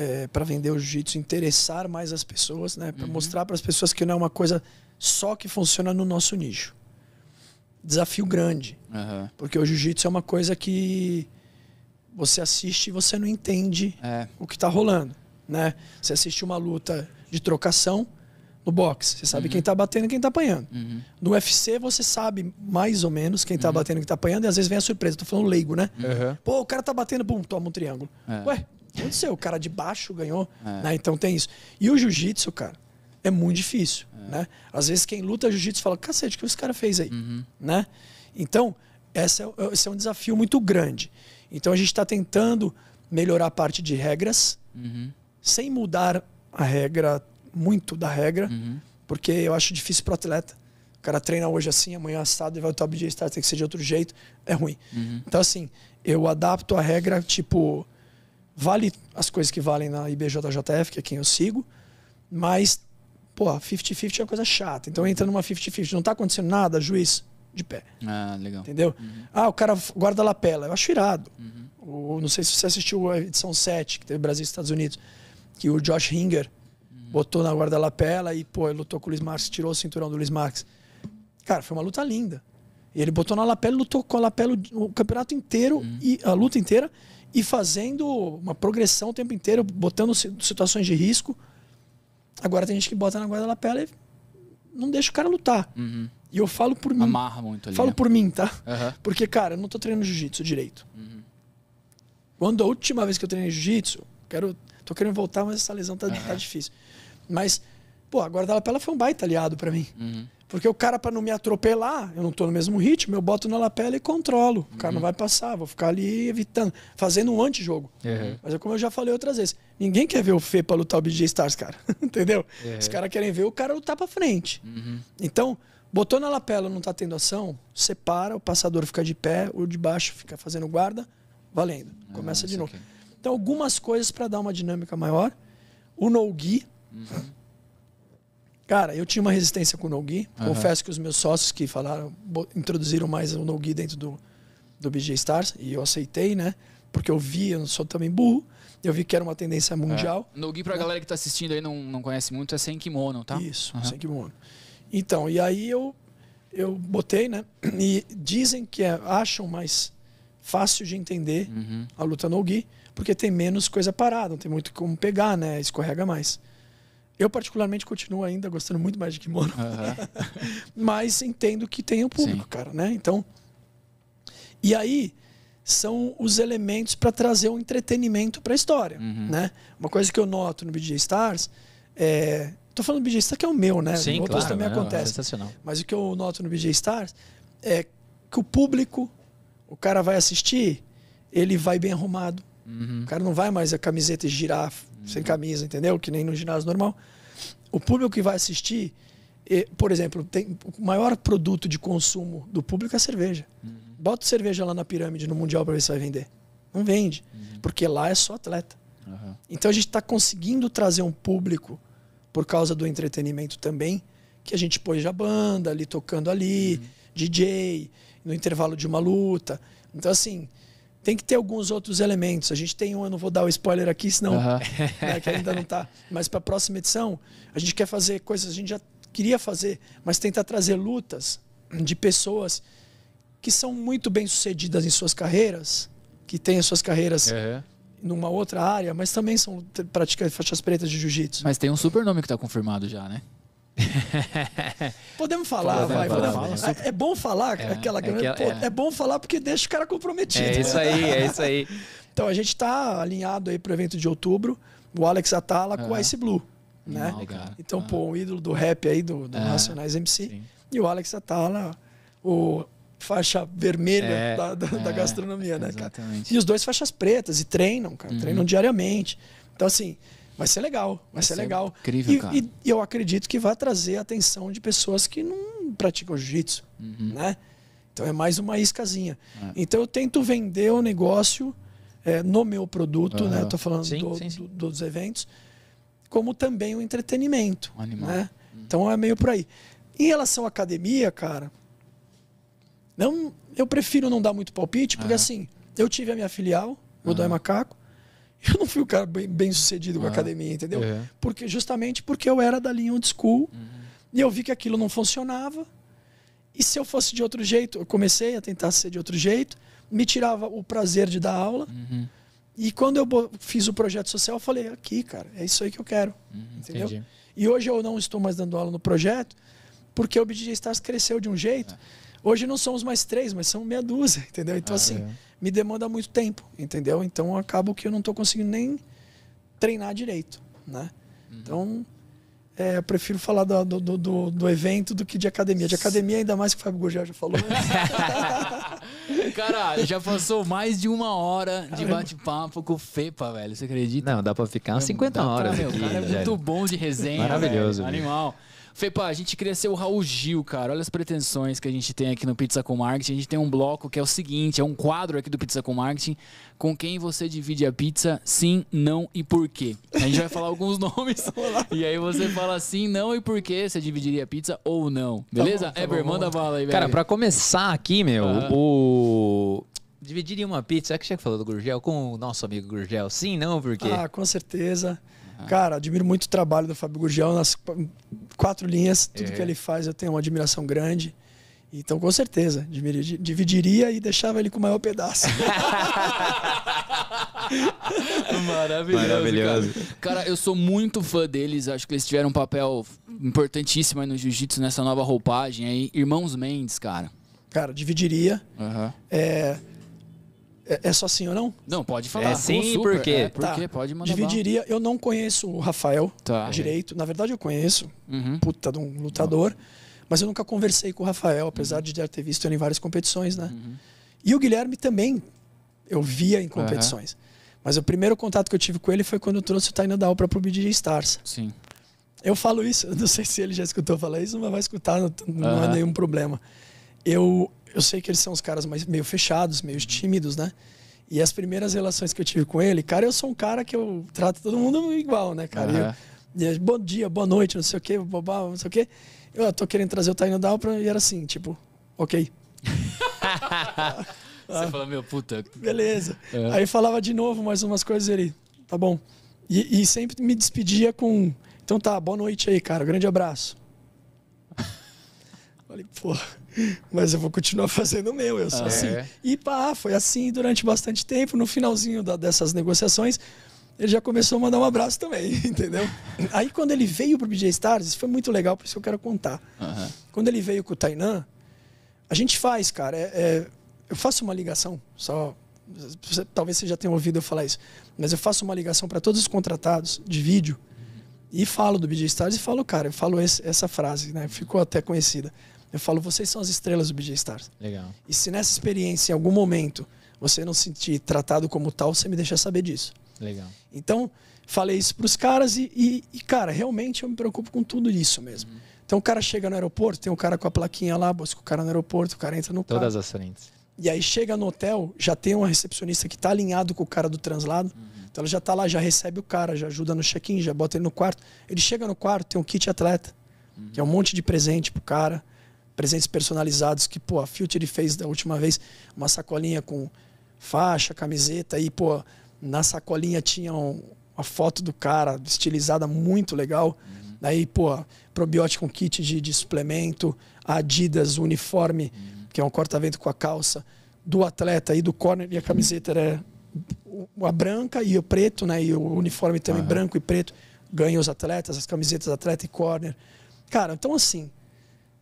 é, para vender o jiu-jitsu, interessar mais as pessoas, né? Para uhum. mostrar para as pessoas que não é uma coisa só que funciona no nosso nicho. Desafio grande. Uhum. Porque o jiu-jitsu é uma coisa que você assiste e você não entende é. o que está rolando, né? Você assiste uma luta de trocação no boxe. Você sabe uhum. quem está batendo e quem está apanhando. Uhum. No U F C você sabe mais ou menos quem está uhum. batendo e quem está apanhando. E às vezes vem a surpresa. Estou falando leigo, né? Uhum. Pô, o cara tá batendo, bum, toma um triângulo. É. Ué, o que aconteceu? O cara de baixo ganhou. É. Né? Então tem isso. E o jiu-jitsu, cara, é muito difícil, é. né? Às vezes quem luta jiu-jitsu fala, cacete, o que esse cara fez aí? Uhum. Né? Então, essa é, esse é um desafio muito grande. Então a gente está tentando melhorar a parte de regras, uhum. sem mudar a regra, muito da regra, uhum. porque eu acho difícil para o atleta. O cara treina hoje assim, amanhã assado, e vai o top de start, tem que ser de outro jeito, é ruim. Uhum. Então assim, eu adapto a regra, tipo, vale as coisas que valem na I B J J F, que é quem eu sigo, mas pô, fifty fifty é uma coisa chata. Então entra numa fifty fifty, não tá acontecendo nada, juiz, de pé. Ah, legal. Entendeu? Uhum. Ah, o cara guarda a lapela. Eu acho irado. Uhum. O, não sei se você assistiu a edição sete, que teve Brasil e Estados Unidos, que o Josh Hinger uhum. botou na guarda lapela e, pô, ele lutou com o Luiz Marx, tirou o cinturão do Luiz Marx. Cara, foi uma luta linda. E ele botou na lapela, lutou com a lapela o campeonato inteiro, uhum. e a luta inteira, e fazendo uma progressão o tempo inteiro, botando situações de risco. Agora tem gente que bota na guarda-lapela e não deixa o cara lutar. Uhum. E eu falo por mim. Amarra muito ali. Falo por mim, tá? Uhum. Porque, cara, eu não tô treinando jiu-jitsu direito. Uhum. Quando a última vez que eu treinei jiu-jitsu, quero, tô querendo voltar, mas essa lesão tá, uhum. tá difícil. Mas, pô, a guarda-lapela foi um baita aliado pra mim. Uhum. Porque o cara, pra não me atropelar, eu não tô no mesmo ritmo, eu boto na lapela e controlo. O cara uhum. não vai passar, vou ficar ali evitando, fazendo um antijogo. Uhum. Mas é como eu já falei outras vezes, ninguém quer ver o Fepa lutar o B J Stars, cara. Entendeu? Uhum. Os caras querem ver o cara lutar pra frente. Uhum. Então, botou na lapela, não tá tendo ação, separa, o passador fica de pé, o de baixo fica fazendo guarda, valendo. Começa uhum, de novo. Aqui. Então, algumas coisas pra dar uma dinâmica maior. O no-gi. Uhum. Cara, eu tinha uma resistência com o no-gi. Uhum. Confesso que os meus sócios que falaram, introduziram mais o no-gi dentro do, do B J Stars. E eu aceitei, né? Porque eu vi, eu não sou também burro. Eu vi que era uma tendência mundial. É. No-gi, pra uhum. galera que tá assistindo aí, não, não conhece muito, é sem kimono, tá? Isso, uhum. sem kimono. Então, e aí eu, eu botei, né? E dizem que é, acham mais fácil de entender uhum. a luta no-gi. Porque tem menos coisa parada, não tem muito como pegar, né? Escorrega mais. Eu, particularmente, continuo ainda gostando muito mais de kimono. Uhum. Mas entendo que tem o público, sim. cara, né? Então, e aí, são os elementos para trazer um entretenimento para a história, uhum. né? Uma coisa que eu noto no B J Stars é... Tô falando do B J Stars, que é o meu, né? Sim, outros claro, também acontece. É mas o que eu noto no B J Stars é que o público, o cara vai assistir, ele vai bem arrumado. Uhum. O cara não vai mais a camiseta e girar uhum. sem camisa, entendeu? Que nem no ginásio normal. O público que vai assistir, por exemplo, tem, o maior produto de consumo do público é a cerveja. Uhum. Bota cerveja lá na pirâmide, no Mundial, para ver se vai vender. Não vende, uhum. porque lá é só atleta. Uhum. Então a gente está conseguindo trazer um público, por causa do entretenimento também, que a gente pôs a banda ali tocando ali, uhum. D J, no intervalo de uma luta. Então assim... Tem que ter alguns outros elementos. A gente tem um, eu não vou dar o spoiler aqui, senão uhum. né, que ainda não tá. Mas para a próxima edição, a gente quer fazer coisas, a gente já queria fazer, mas tentar trazer lutas de pessoas que são muito bem-sucedidas em suas carreiras, que têm as suas carreiras uhum. numa outra área, mas também são praticam faixas pretas de jiu-jitsu. Mas tem um super nome que tá confirmado já, né? Podemos falar, podemos vai, falar, podemos falar. É, é bom falar é, aquela, é, aquela pô, é. é bom falar porque deixa o cara comprometido. É isso aí, é isso aí. Então a gente está alinhado aí para o evento de outubro, o Alex Atala ah. com o Ice Blue, né? Não, então ah. pô, o ídolo do rap aí do, do ah. Nacionais M C sim. e o Alex Atala, o faixa vermelha é, da, da, é, da gastronomia, né, cara? E os dois faixas pretas e treinam, cara, uhum. treinam diariamente. Então assim. Vai ser legal, vai, vai ser, ser legal. Incrível, e, cara. E, e eu acredito que vai trazer a atenção de pessoas que não praticam jiu-jitsu, uhum. né? Então é mais uma iscazinha. É. Então eu tento vender o negócio é, no meu produto, uhum. né? Eu tô falando sim, do, sim, sim. Do, dos eventos, como também o entretenimento, um animal. Né? Uhum. Então é meio por aí. Em relação à academia, cara, não, eu prefiro não dar muito palpite, porque uhum. assim, eu tive a minha filial, Godoy uhum. Macaco, eu não fui o cara bem, bem sucedido ah, com a academia, entendeu? É. Porque, justamente porque eu era da linha old school, uhum. e eu vi que aquilo não funcionava. E se eu fosse de outro jeito, eu comecei a tentar ser de outro jeito, me tirava o prazer de dar aula. Uhum. E quando eu fiz o projeto social, eu falei, aqui, cara, é isso aí que eu quero. Uhum, entendeu? Entendi. E hoje eu não estou mais dando aula no projeto, porque o B J Stars cresceu de um jeito. É. Hoje não somos mais três, mas são meia dúzia, entendeu? Então, ah, assim, é. me demanda muito tempo, entendeu? Então, acabo que eu não estou conseguindo nem treinar direito, né? Uhum. Então... É, eu prefiro falar do, do, do, do evento do que de academia. De academia, ainda mais que o Fábio Gugel já falou. Cara, já passou mais de uma hora de bate-papo com o Fepa, velho. Você acredita? Não, dá pra ficar umas cinquenta horas. Pra, meu, aqui, cara, é muito bom de resenha. Maravilhoso. Velho. Animal. Fepa, a gente queria ser o Raul Gil, cara. Olha as pretensões que a gente tem aqui no Pizza com Marketing. A gente tem um bloco que é o seguinte, é um quadro aqui do Pizza com Marketing, com quem você divide a pizza, sim, não e por quê. A gente vai falar alguns nomes e aí você fala sim, não e por quê, você dividiria a pizza ou não. Beleza? Tá bom, tá Eber, bom, manda a bala aí, velho. Cara, pra começar aqui, meu, ah. o... dividiria uma pizza, é que o Sheik falou do Gurgel, com o nosso amigo Gurgel, sim, não, por quê? Ah, com certeza. Cara, admiro muito o trabalho do Fábio Gurgel nas quatro linhas. Tudo é. que ele faz, eu tenho uma admiração grande. Então, com certeza, dividiria e deixava ele com o maior pedaço. Maravilhoso, Maravilhoso. Cara. cara, eu sou muito fã deles. Acho que eles tiveram um papel importantíssimo aí no jiu-jitsu, nessa nova roupagem aí. Irmãos Mendes, cara. Cara, dividiria. Uhum. É... É só sim ou não? Não, pode falar. É sim, super. Por quê? É, por tá. quê? Pode mandar. Dividiria. Bala. Eu não conheço o Rafael tá. direito. Na verdade, eu conheço. Uhum. Puta de um lutador. Uhum. Mas eu nunca conversei com o Rafael, apesar uhum. de já ter visto ele em várias competições, né? Uhum. E o Guilherme também eu via em competições. Uhum. Mas o primeiro contato que eu tive com ele foi quando eu trouxe o Tainan da Opera pro B J Stars. Sim. Eu falo isso. Eu não sei se ele já escutou falar isso, mas vai escutar. Não, não uhum. é nenhum problema. Eu... Eu sei que eles são os caras mais, meio fechados, meio tímidos, né? E as primeiras relações que eu tive com ele... Cara, eu sou um cara que eu trato todo mundo igual, né, cara? Uhum. Eu, eu, bom dia, boa noite, não sei o quê, babá, não sei o quê. Eu tô querendo trazer o Tainan da Opera e era assim, tipo... Ok. ah, Você ah, fala, meu, puta... Beleza. Uhum. Aí falava de novo mais umas coisas ele... Tá bom. E, e sempre me despedia com... Então tá, boa noite aí, cara. Grande abraço. Falei, pô... Mas eu vou continuar fazendo o meu, eu sou ah, assim. É. E pá, foi assim durante bastante tempo. No finalzinho da, dessas negociações, ele já começou a mandar um abraço também, entendeu? Aí quando ele veio pro B J Stars, isso foi muito legal, por isso que eu quero contar. Uhum. Quando ele veio com o Tainan, a gente faz, cara. É, é, eu faço uma ligação, só. Você, talvez você já tenha ouvido eu falar isso, mas eu faço uma ligação para todos os contratados de vídeo uhum. e falo do B J Stars e falo, cara, eu falo esse, essa frase, né? Ficou até conhecida. Eu falo, vocês são as estrelas do B J Stars. Legal. E se nessa experiência, em algum momento, você não se sentir tratado como tal, você me deixa saber disso. Legal. Então, falei isso pros caras e, e, e cara, realmente eu me preocupo com tudo isso mesmo. Uhum. Então, o cara chega no aeroporto, tem um cara com a plaquinha lá, busca o cara no aeroporto, o cara entra no carro. Todas as frentes. E aí, chega no hotel, já tem uma recepcionista que tá alinhado com o cara do translado. Uhum. Então, ela já tá lá, já recebe o cara, já ajuda no check-in, já bota ele no quarto. Ele chega no quarto, tem um kit atleta, uhum. que é um monte de presente pro cara. Presentes personalizados que, pô, a Future fez da última vez uma sacolinha com faixa, camiseta e, pô, na sacolinha tinha um, uma foto do cara estilizada muito legal. Uhum. Aí, pô, probiótico, um kit de, de suplemento, a Adidas, o uniforme, uhum. que é um corta-vento com a calça do atleta e do corner. E a camiseta era a branca e o preto, né? E o uniforme também uhum. branco e preto. Ganha os atletas, as camisetas atleta e corner. Cara, então assim...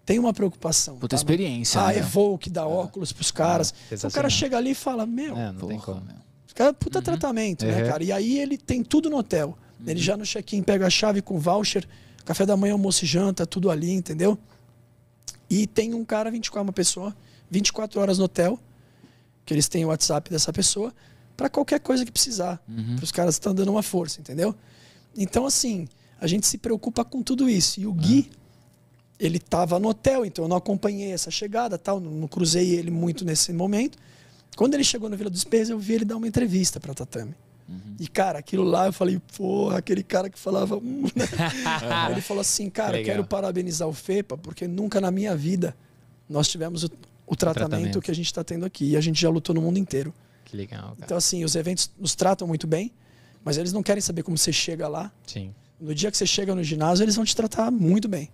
Tem uma preocupação. Puta tá? experiência. Ah, né? Evol que dá ah, óculos pros caras. Ah, o cara chega ali e fala, meu... É, não porra, tem como. Os caras, puta uhum. tratamento, uhum. né, cara? E aí ele tem tudo no hotel. Uhum. Ele já no check-in pega a chave com voucher, café da manhã, almoço e janta, tudo ali, entendeu? E tem um cara, vinte e quatro, uma pessoa, vinte e quatro horas no hotel, que eles têm o WhatsApp dessa pessoa, para qualquer coisa que precisar. Uhum. Os caras estão dando uma força, entendeu? Então, assim, a gente se preocupa com tudo isso. E o Gui... Ah. Ele estava no hotel, então eu não acompanhei essa chegada, tal, não cruzei ele muito nesse momento. Quando ele chegou no Vila dos I Pês, eu vi ele dar uma entrevista para Tatame. Uhum. E, cara, aquilo lá, eu falei, porra, aquele cara que falava... Hum, né? uhum. Ele falou assim, cara, quero parabenizar o Fepa, porque nunca na minha vida nós tivemos o, o, tratamento, o tratamento que a gente está tendo aqui. E a gente já lutou no mundo inteiro. Que legal, cara. Então, assim, os eventos nos tratam muito bem. Mas eles não querem saber como você chega lá. Sim. No dia que você chega no ginásio, eles vão te tratar muito bem.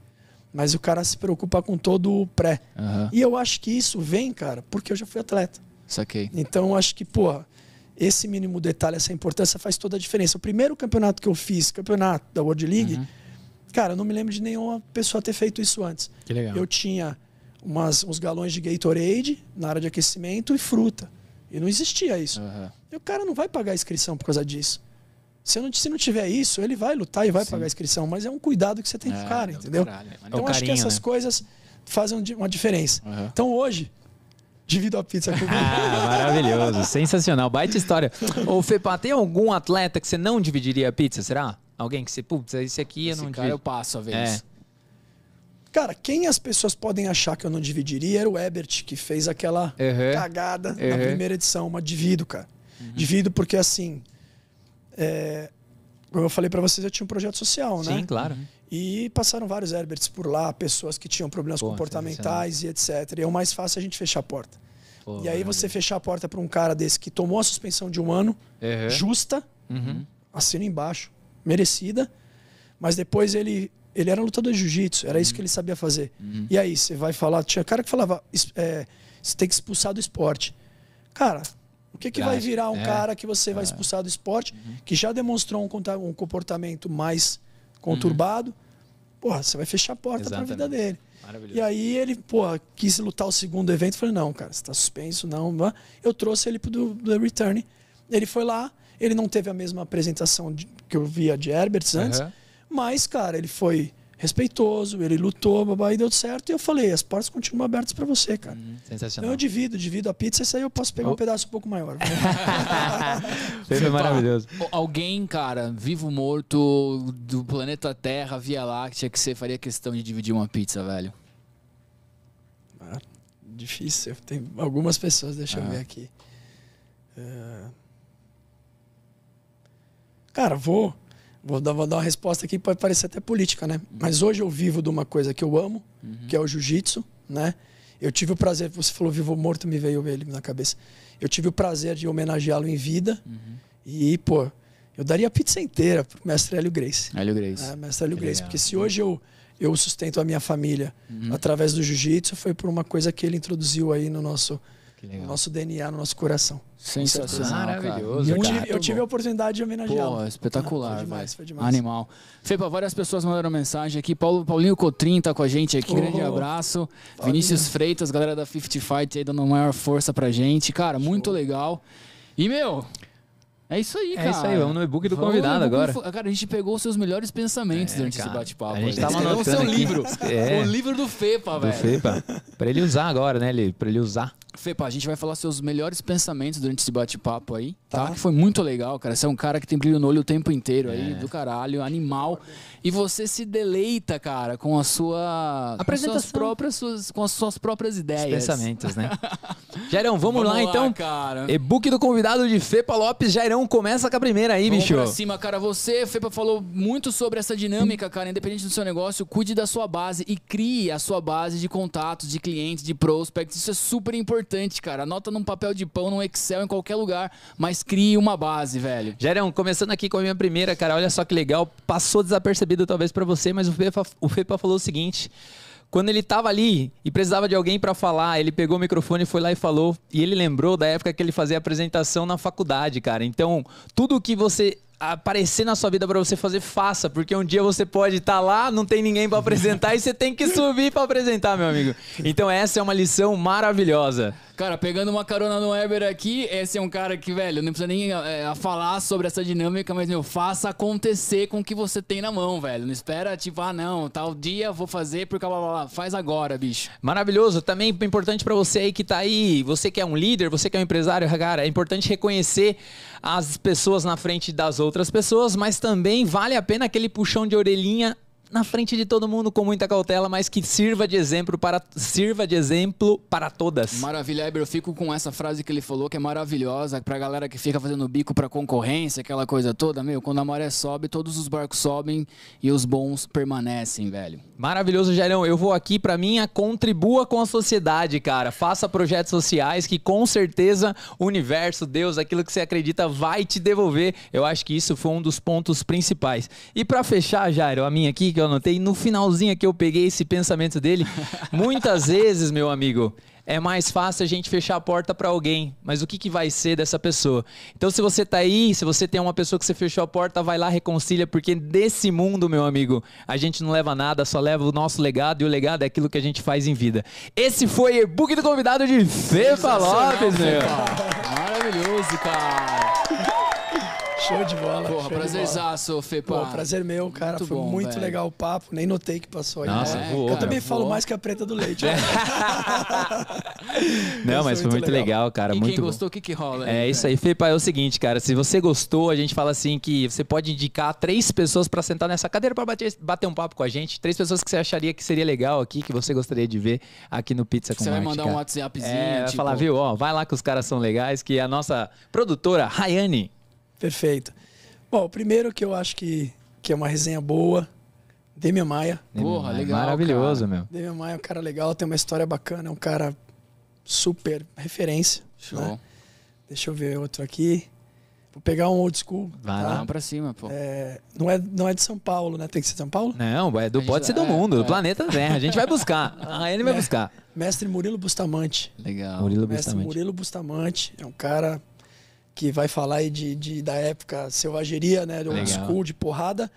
Mas o cara se preocupa com todo o pré. Uhum. E eu acho que isso vem, cara, porque eu já fui atleta. Saquei. Então eu acho que, porra, esse mínimo detalhe, essa importância faz toda a diferença. O primeiro campeonato que eu fiz, campeonato da World League, uhum. cara, eu não me lembro de nenhuma pessoa ter feito isso antes. Que legal. Eu tinha umas, uns galões de Gatorade na área de aquecimento e fruta. E não existia isso. Uhum. E o cara não vai pagar a inscrição por causa disso. Se não, se não tiver isso, ele vai lutar e vai Sim. pagar a inscrição. Mas é um cuidado que você tem com é, o cara, entendeu? Caralho, então é um acho carinho, que essas né? coisas fazem uma diferença. Uhum. Então hoje, divido a pizza comigo. Ah, maravilhoso. Sensacional. Baita história. Ô, Fepa, tem algum atleta que você não dividiria a pizza, será? Alguém que você, putz, esse aqui esse eu não cara divido. eu passo a vez. É. Cara, quem as pessoas podem achar que eu não dividiria era o Ebert, que fez aquela uhum. cagada uhum. na primeira edição. Mas divido, cara. Uhum. Divido porque assim... É, como eu falei pra vocês, eu tinha um projeto social, né? Sim, claro. E passaram vários Herberts por lá, pessoas que tinham problemas Pô, comportamentais e etcétera. E é o mais fácil a gente fechar a porta. Pô, e aí maravilha. você fechar a porta pra um cara desse que tomou a suspensão de um ano, uhum. justa, uhum. assina embaixo, merecida, mas depois ele, ele era lutador de jiu-jitsu, era uhum. isso que ele sabia fazer. Uhum. E aí, você vai falar, tinha cara que falava, é, você tem que expulsar do esporte. Cara... O que, que vai virar um é. cara que você vai expulsar do esporte, uhum. que já demonstrou um, um comportamento mais conturbado? Uhum. Porra, você vai fechar a porta para a vida dele. E aí ele, porra, quis lutar o segundo evento. Falei, não, cara, você tá suspenso, não. Eu trouxe ele pro The Return. Ele foi lá, ele não teve a mesma apresentação de, que eu via de Herberts antes. Uhum. Mas, cara, ele foi... respeitoso, ele lutou, babá, e deu certo. E eu falei, as portas continuam abertas para você, cara. Hum, sensacional. Então eu divido, divido a pizza, isso aí eu posso pegar oh. um pedaço um pouco maior. Foi maravilhoso. Alguém, cara, vivo morto, do planeta Terra, Via Láctea, que você faria questão de dividir uma pizza, velho? Ah, difícil. Tem algumas pessoas, deixa ah. eu ver aqui. Uh... Cara, vou... Vou dar, vou dar uma resposta aqui que pode parecer até política, né? Mas hoje eu vivo de uma coisa que eu amo, uhum. que é o jiu-jitsu, né? Eu tive o prazer, você falou vivo morto, me veio ele na cabeça. Eu tive o prazer de homenageá-lo em vida. Uhum. E, pô, eu daria a pizza inteira pro mestre Hélio Gracie. Hélio Gracie. É, mestre Hélio Gracie. Porque se hoje eu, eu sustento a minha família uhum. através do jiu-jitsu, foi por uma coisa que ele introduziu aí no nosso... No nosso D N A, no nosso coração. Sensacional, maravilhoso. Eu, cara, tive, eu tive a oportunidade de homenageá-lo. Espetacular, foi demais, foi demais. Animal. Fepa, várias pessoas mandaram mensagem aqui. Paulo, Paulinho Cotrim tá com a gente aqui. Oh, grande abraço. Paulinho. Vinícius Freitas, galera da cinquenta Fight aí dando maior força pra gente. Cara, Show. muito legal. E, meu... É isso aí, cara. É isso aí, vamos no e-book do vamos convidado agora. Do... Cara, a gente pegou os seus melhores pensamentos é, durante cara, esse bate-papo. A gente tava anotando o seu aqui. livro. É. O livro do Fepa, velho. Do Fepa. Pra ele usar agora, né, Lê? Pra ele usar. Fepa, a gente vai falar seus melhores pensamentos durante esse bate-papo aí, tá? tá? Que foi muito legal, cara. Você é um cara que tem brilho no olho o tempo inteiro é. aí, do caralho, animal. E você se deleita, cara, com a sua... Apresentação. Com as suas próprias, suas, com as suas próprias ideias. Os pensamentos, né? Jairão, vamos, vamos lá, lá, então. E-book do convidado de Fepa Lopes, Jairão. Começa com a primeira aí, bicho. Vamos pra cima, cara. Você, Fepa, falou muito sobre essa dinâmica, cara. Independente do seu negócio, cuide da sua base e crie a sua base de contatos, de clientes, de prospects. Isso é super importante, cara. Anota num papel de pão, num Excel, em qualquer lugar, mas crie uma base, velho. Jairão, começando aqui com a minha primeira, cara. Olha só que legal. Passou desapercebido talvez pra você, mas o Fepa, o Fepa falou o seguinte... Quando ele tava ali e precisava de alguém para falar, ele pegou o microfone, foi lá e falou. E ele lembrou da época que ele fazia apresentação na faculdade, cara. Então, tudo que você aparecer na sua vida para você fazer, faça. Porque um dia você pode estar tá lá, não tem ninguém para apresentar e você tem que subir para apresentar, meu amigo. Então, essa é uma lição maravilhosa. Cara, pegando uma carona no Ebert aqui, esse é um cara que, velho, não precisa nem é, falar sobre essa dinâmica, mas, meu, faça acontecer com o que você tem na mão, velho. Não espera, tipo, ah, não, tal dia vou fazer, porque blá, blá, blá. Faz agora, bicho. Maravilhoso. Também importante pra você aí que tá aí, você que é um líder, você que é um empresário, cara, é importante reconhecer as pessoas na frente das outras pessoas, mas também vale a pena aquele puxão de orelhinha na frente de todo mundo com muita cautela, mas que sirva de exemplo para, sirva de exemplo para todas. Maravilha, Ebert. Eu fico com essa frase que ele falou, que é maravilhosa, pra galera que fica fazendo bico pra concorrência, aquela coisa toda, meu, quando a maré sobe, todos os barcos sobem e os bons permanecem, velho. Maravilhoso, Jairão. Eu vou aqui pra minha, contribua com a sociedade, cara. Faça projetos sociais que com certeza o universo, Deus, aquilo que você acredita vai te devolver. Eu acho que isso foi um dos pontos principais. E pra fechar, Jairo, a minha aqui, que eu anotei, no finalzinho aqui eu peguei esse pensamento dele. Muitas vezes, meu amigo, é mais fácil a gente fechar a porta para alguém, mas o que, que vai ser dessa pessoa? Então, se você tá aí, se você tem uma pessoa que você fechou a porta, vai lá, reconcilia, porque desse mundo, meu amigo, a gente não leva nada, só leva o nosso legado, e o legado é aquilo que a gente faz em vida. Esse foi o e-book do convidado de Fepa Lopes, meu. Maravilhoso, cara. Show de bola. Porra, prazerzaço, Fepa. Pô, prazer meu, cara. Muito Foi bom, muito véio. legal o papo. Nem notei que passou aí. Nossa, né? voou, Eu cara, também voou. falo mais que a preta do leite. É. Não, mas foi muito legal, legal cara. E muito quem gostou, o que que rola? Aí, é isso aí, Fepa. É o seguinte, cara. Se você gostou, a gente fala assim que você pode indicar três pessoas pra sentar nessa cadeira pra bater, bater um papo com a gente. Três pessoas que você acharia que seria legal aqui, que você gostaria de ver aqui no Pizza com Você vai Marte, mandar cara. um WhatsAppzinho. É, tipo... vai falar, viu? Ó, vai lá que os caras são legais, que a nossa produtora, Rayane. Perfeito. Bom, primeiro que eu acho que, que é uma resenha boa, Demi Maia. Porra, legal, maravilhoso, cara. meu. Demi Maia é um cara legal, tem uma história bacana, é um cara super referência. Show. Né? Deixa eu ver outro aqui. Vou pegar um old school. Vai tá? lá pra cima, pô. É, não, é, não é de São Paulo, né? Tem que ser de São Paulo? Não, é do, pode ser do mundo, é, do planeta Terra. É. A gente vai buscar. Aí ele vai é. buscar. Mestre Murilo Bustamante. Legal. Murilo Mestre Bustamante. Murilo Bustamante é um cara... que vai falar aí de, de, da época selvageria, né? Do old school, de porrada,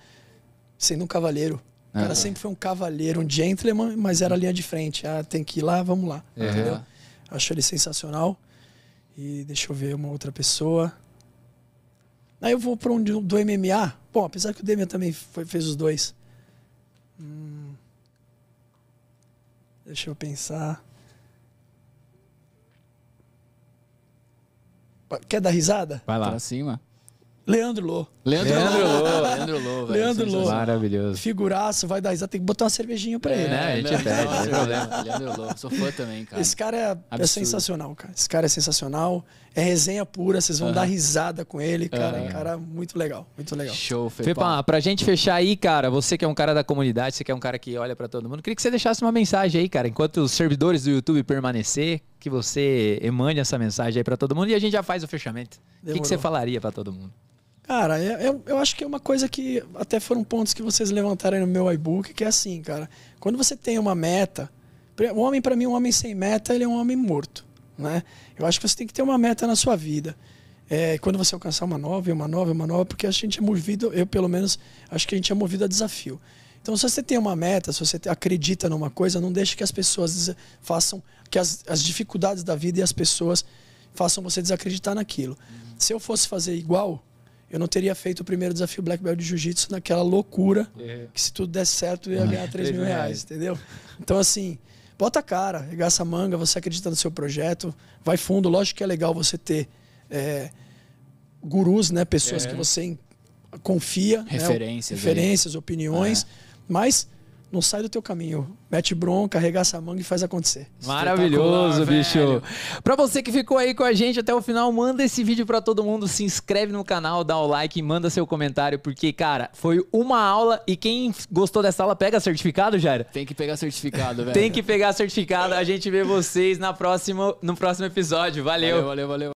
sendo um cavaleiro. O cara uhum. sempre foi um cavaleiro, um gentleman, mas era a linha de frente. Ah, tem que ir lá, vamos lá. Uhum. Entendeu? Acho ele sensacional. E deixa eu ver uma outra pessoa. Aí eu vou para um do, do M M A. Bom, apesar que o Demian também foi, fez os dois. Hum. Deixa eu pensar... Quer dar risada? Vai lá. Pra cima. Leandro Lo. Leandro Lo. Leandro Lo. Leandro Lo. Maravilhoso. Figuraço, vai dar risada. Tem que botar uma cervejinha pra é, ele. Né? A gente pede, não tem problema. Leandro Lo. Sou fã também, cara. Esse cara é, é sensacional, cara. Esse cara é sensacional. É resenha pura. Vocês vão uhum. dar risada com ele, cara. Uhum. Cara, muito legal. Muito legal. Show, Fepa. Fepa, pra gente fechar aí, cara, você que é um cara da comunidade, você que é um cara que olha pra todo mundo, queria que você deixasse uma mensagem aí, cara. Enquanto os servidores do YouTube permanecer, que você emane essa mensagem aí pra todo mundo e a gente já faz o fechamento. O que, que você falaria pra todo mundo? Cara, eu, eu acho que é uma coisa que até foram pontos que vocês levantaram no meu e-book, que é assim, cara. Quando você tem uma meta, um homem pra mim, um homem sem meta, ele é um homem morto, né? Eu acho que você tem que ter uma meta na sua vida. É, quando você alcançar uma nova, uma nova, uma nova, porque a gente é movido, eu pelo menos, acho que a gente é movido a desafio. Então, se você tem uma meta, se você acredita numa coisa, não deixe que as pessoas façam, que as, as dificuldades da vida e as pessoas façam você desacreditar naquilo. Uhum. Se eu fosse fazer igual, eu não teria feito o primeiro desafio Black Belt de Jiu-Jitsu naquela loucura, yeah. que se tudo der certo, eu ia ganhar três mil reais, entendeu? Então, assim, bota a cara, regaça a manga, você acredita no seu projeto, vai fundo. Lógico que é legal você ter é, gurus, né, pessoas yeah. que você confia. Referências. Né, referências, aí. opiniões. Ah. Mas não sai do teu caminho. Mete bronca, arregaça a manga e faz acontecer. Maravilhoso, bicho. Velho. Pra você que ficou aí com a gente até o final, manda esse vídeo pra todo mundo. Se inscreve no canal, dá o like, manda seu comentário. Porque, cara, foi uma aula. E quem gostou dessa aula, pega certificado, Jairo? Tem que pegar certificado, velho. Tem que pegar certificado. A gente vê vocês na próxima, no próximo episódio. Valeu. Valeu, valeu, valeu.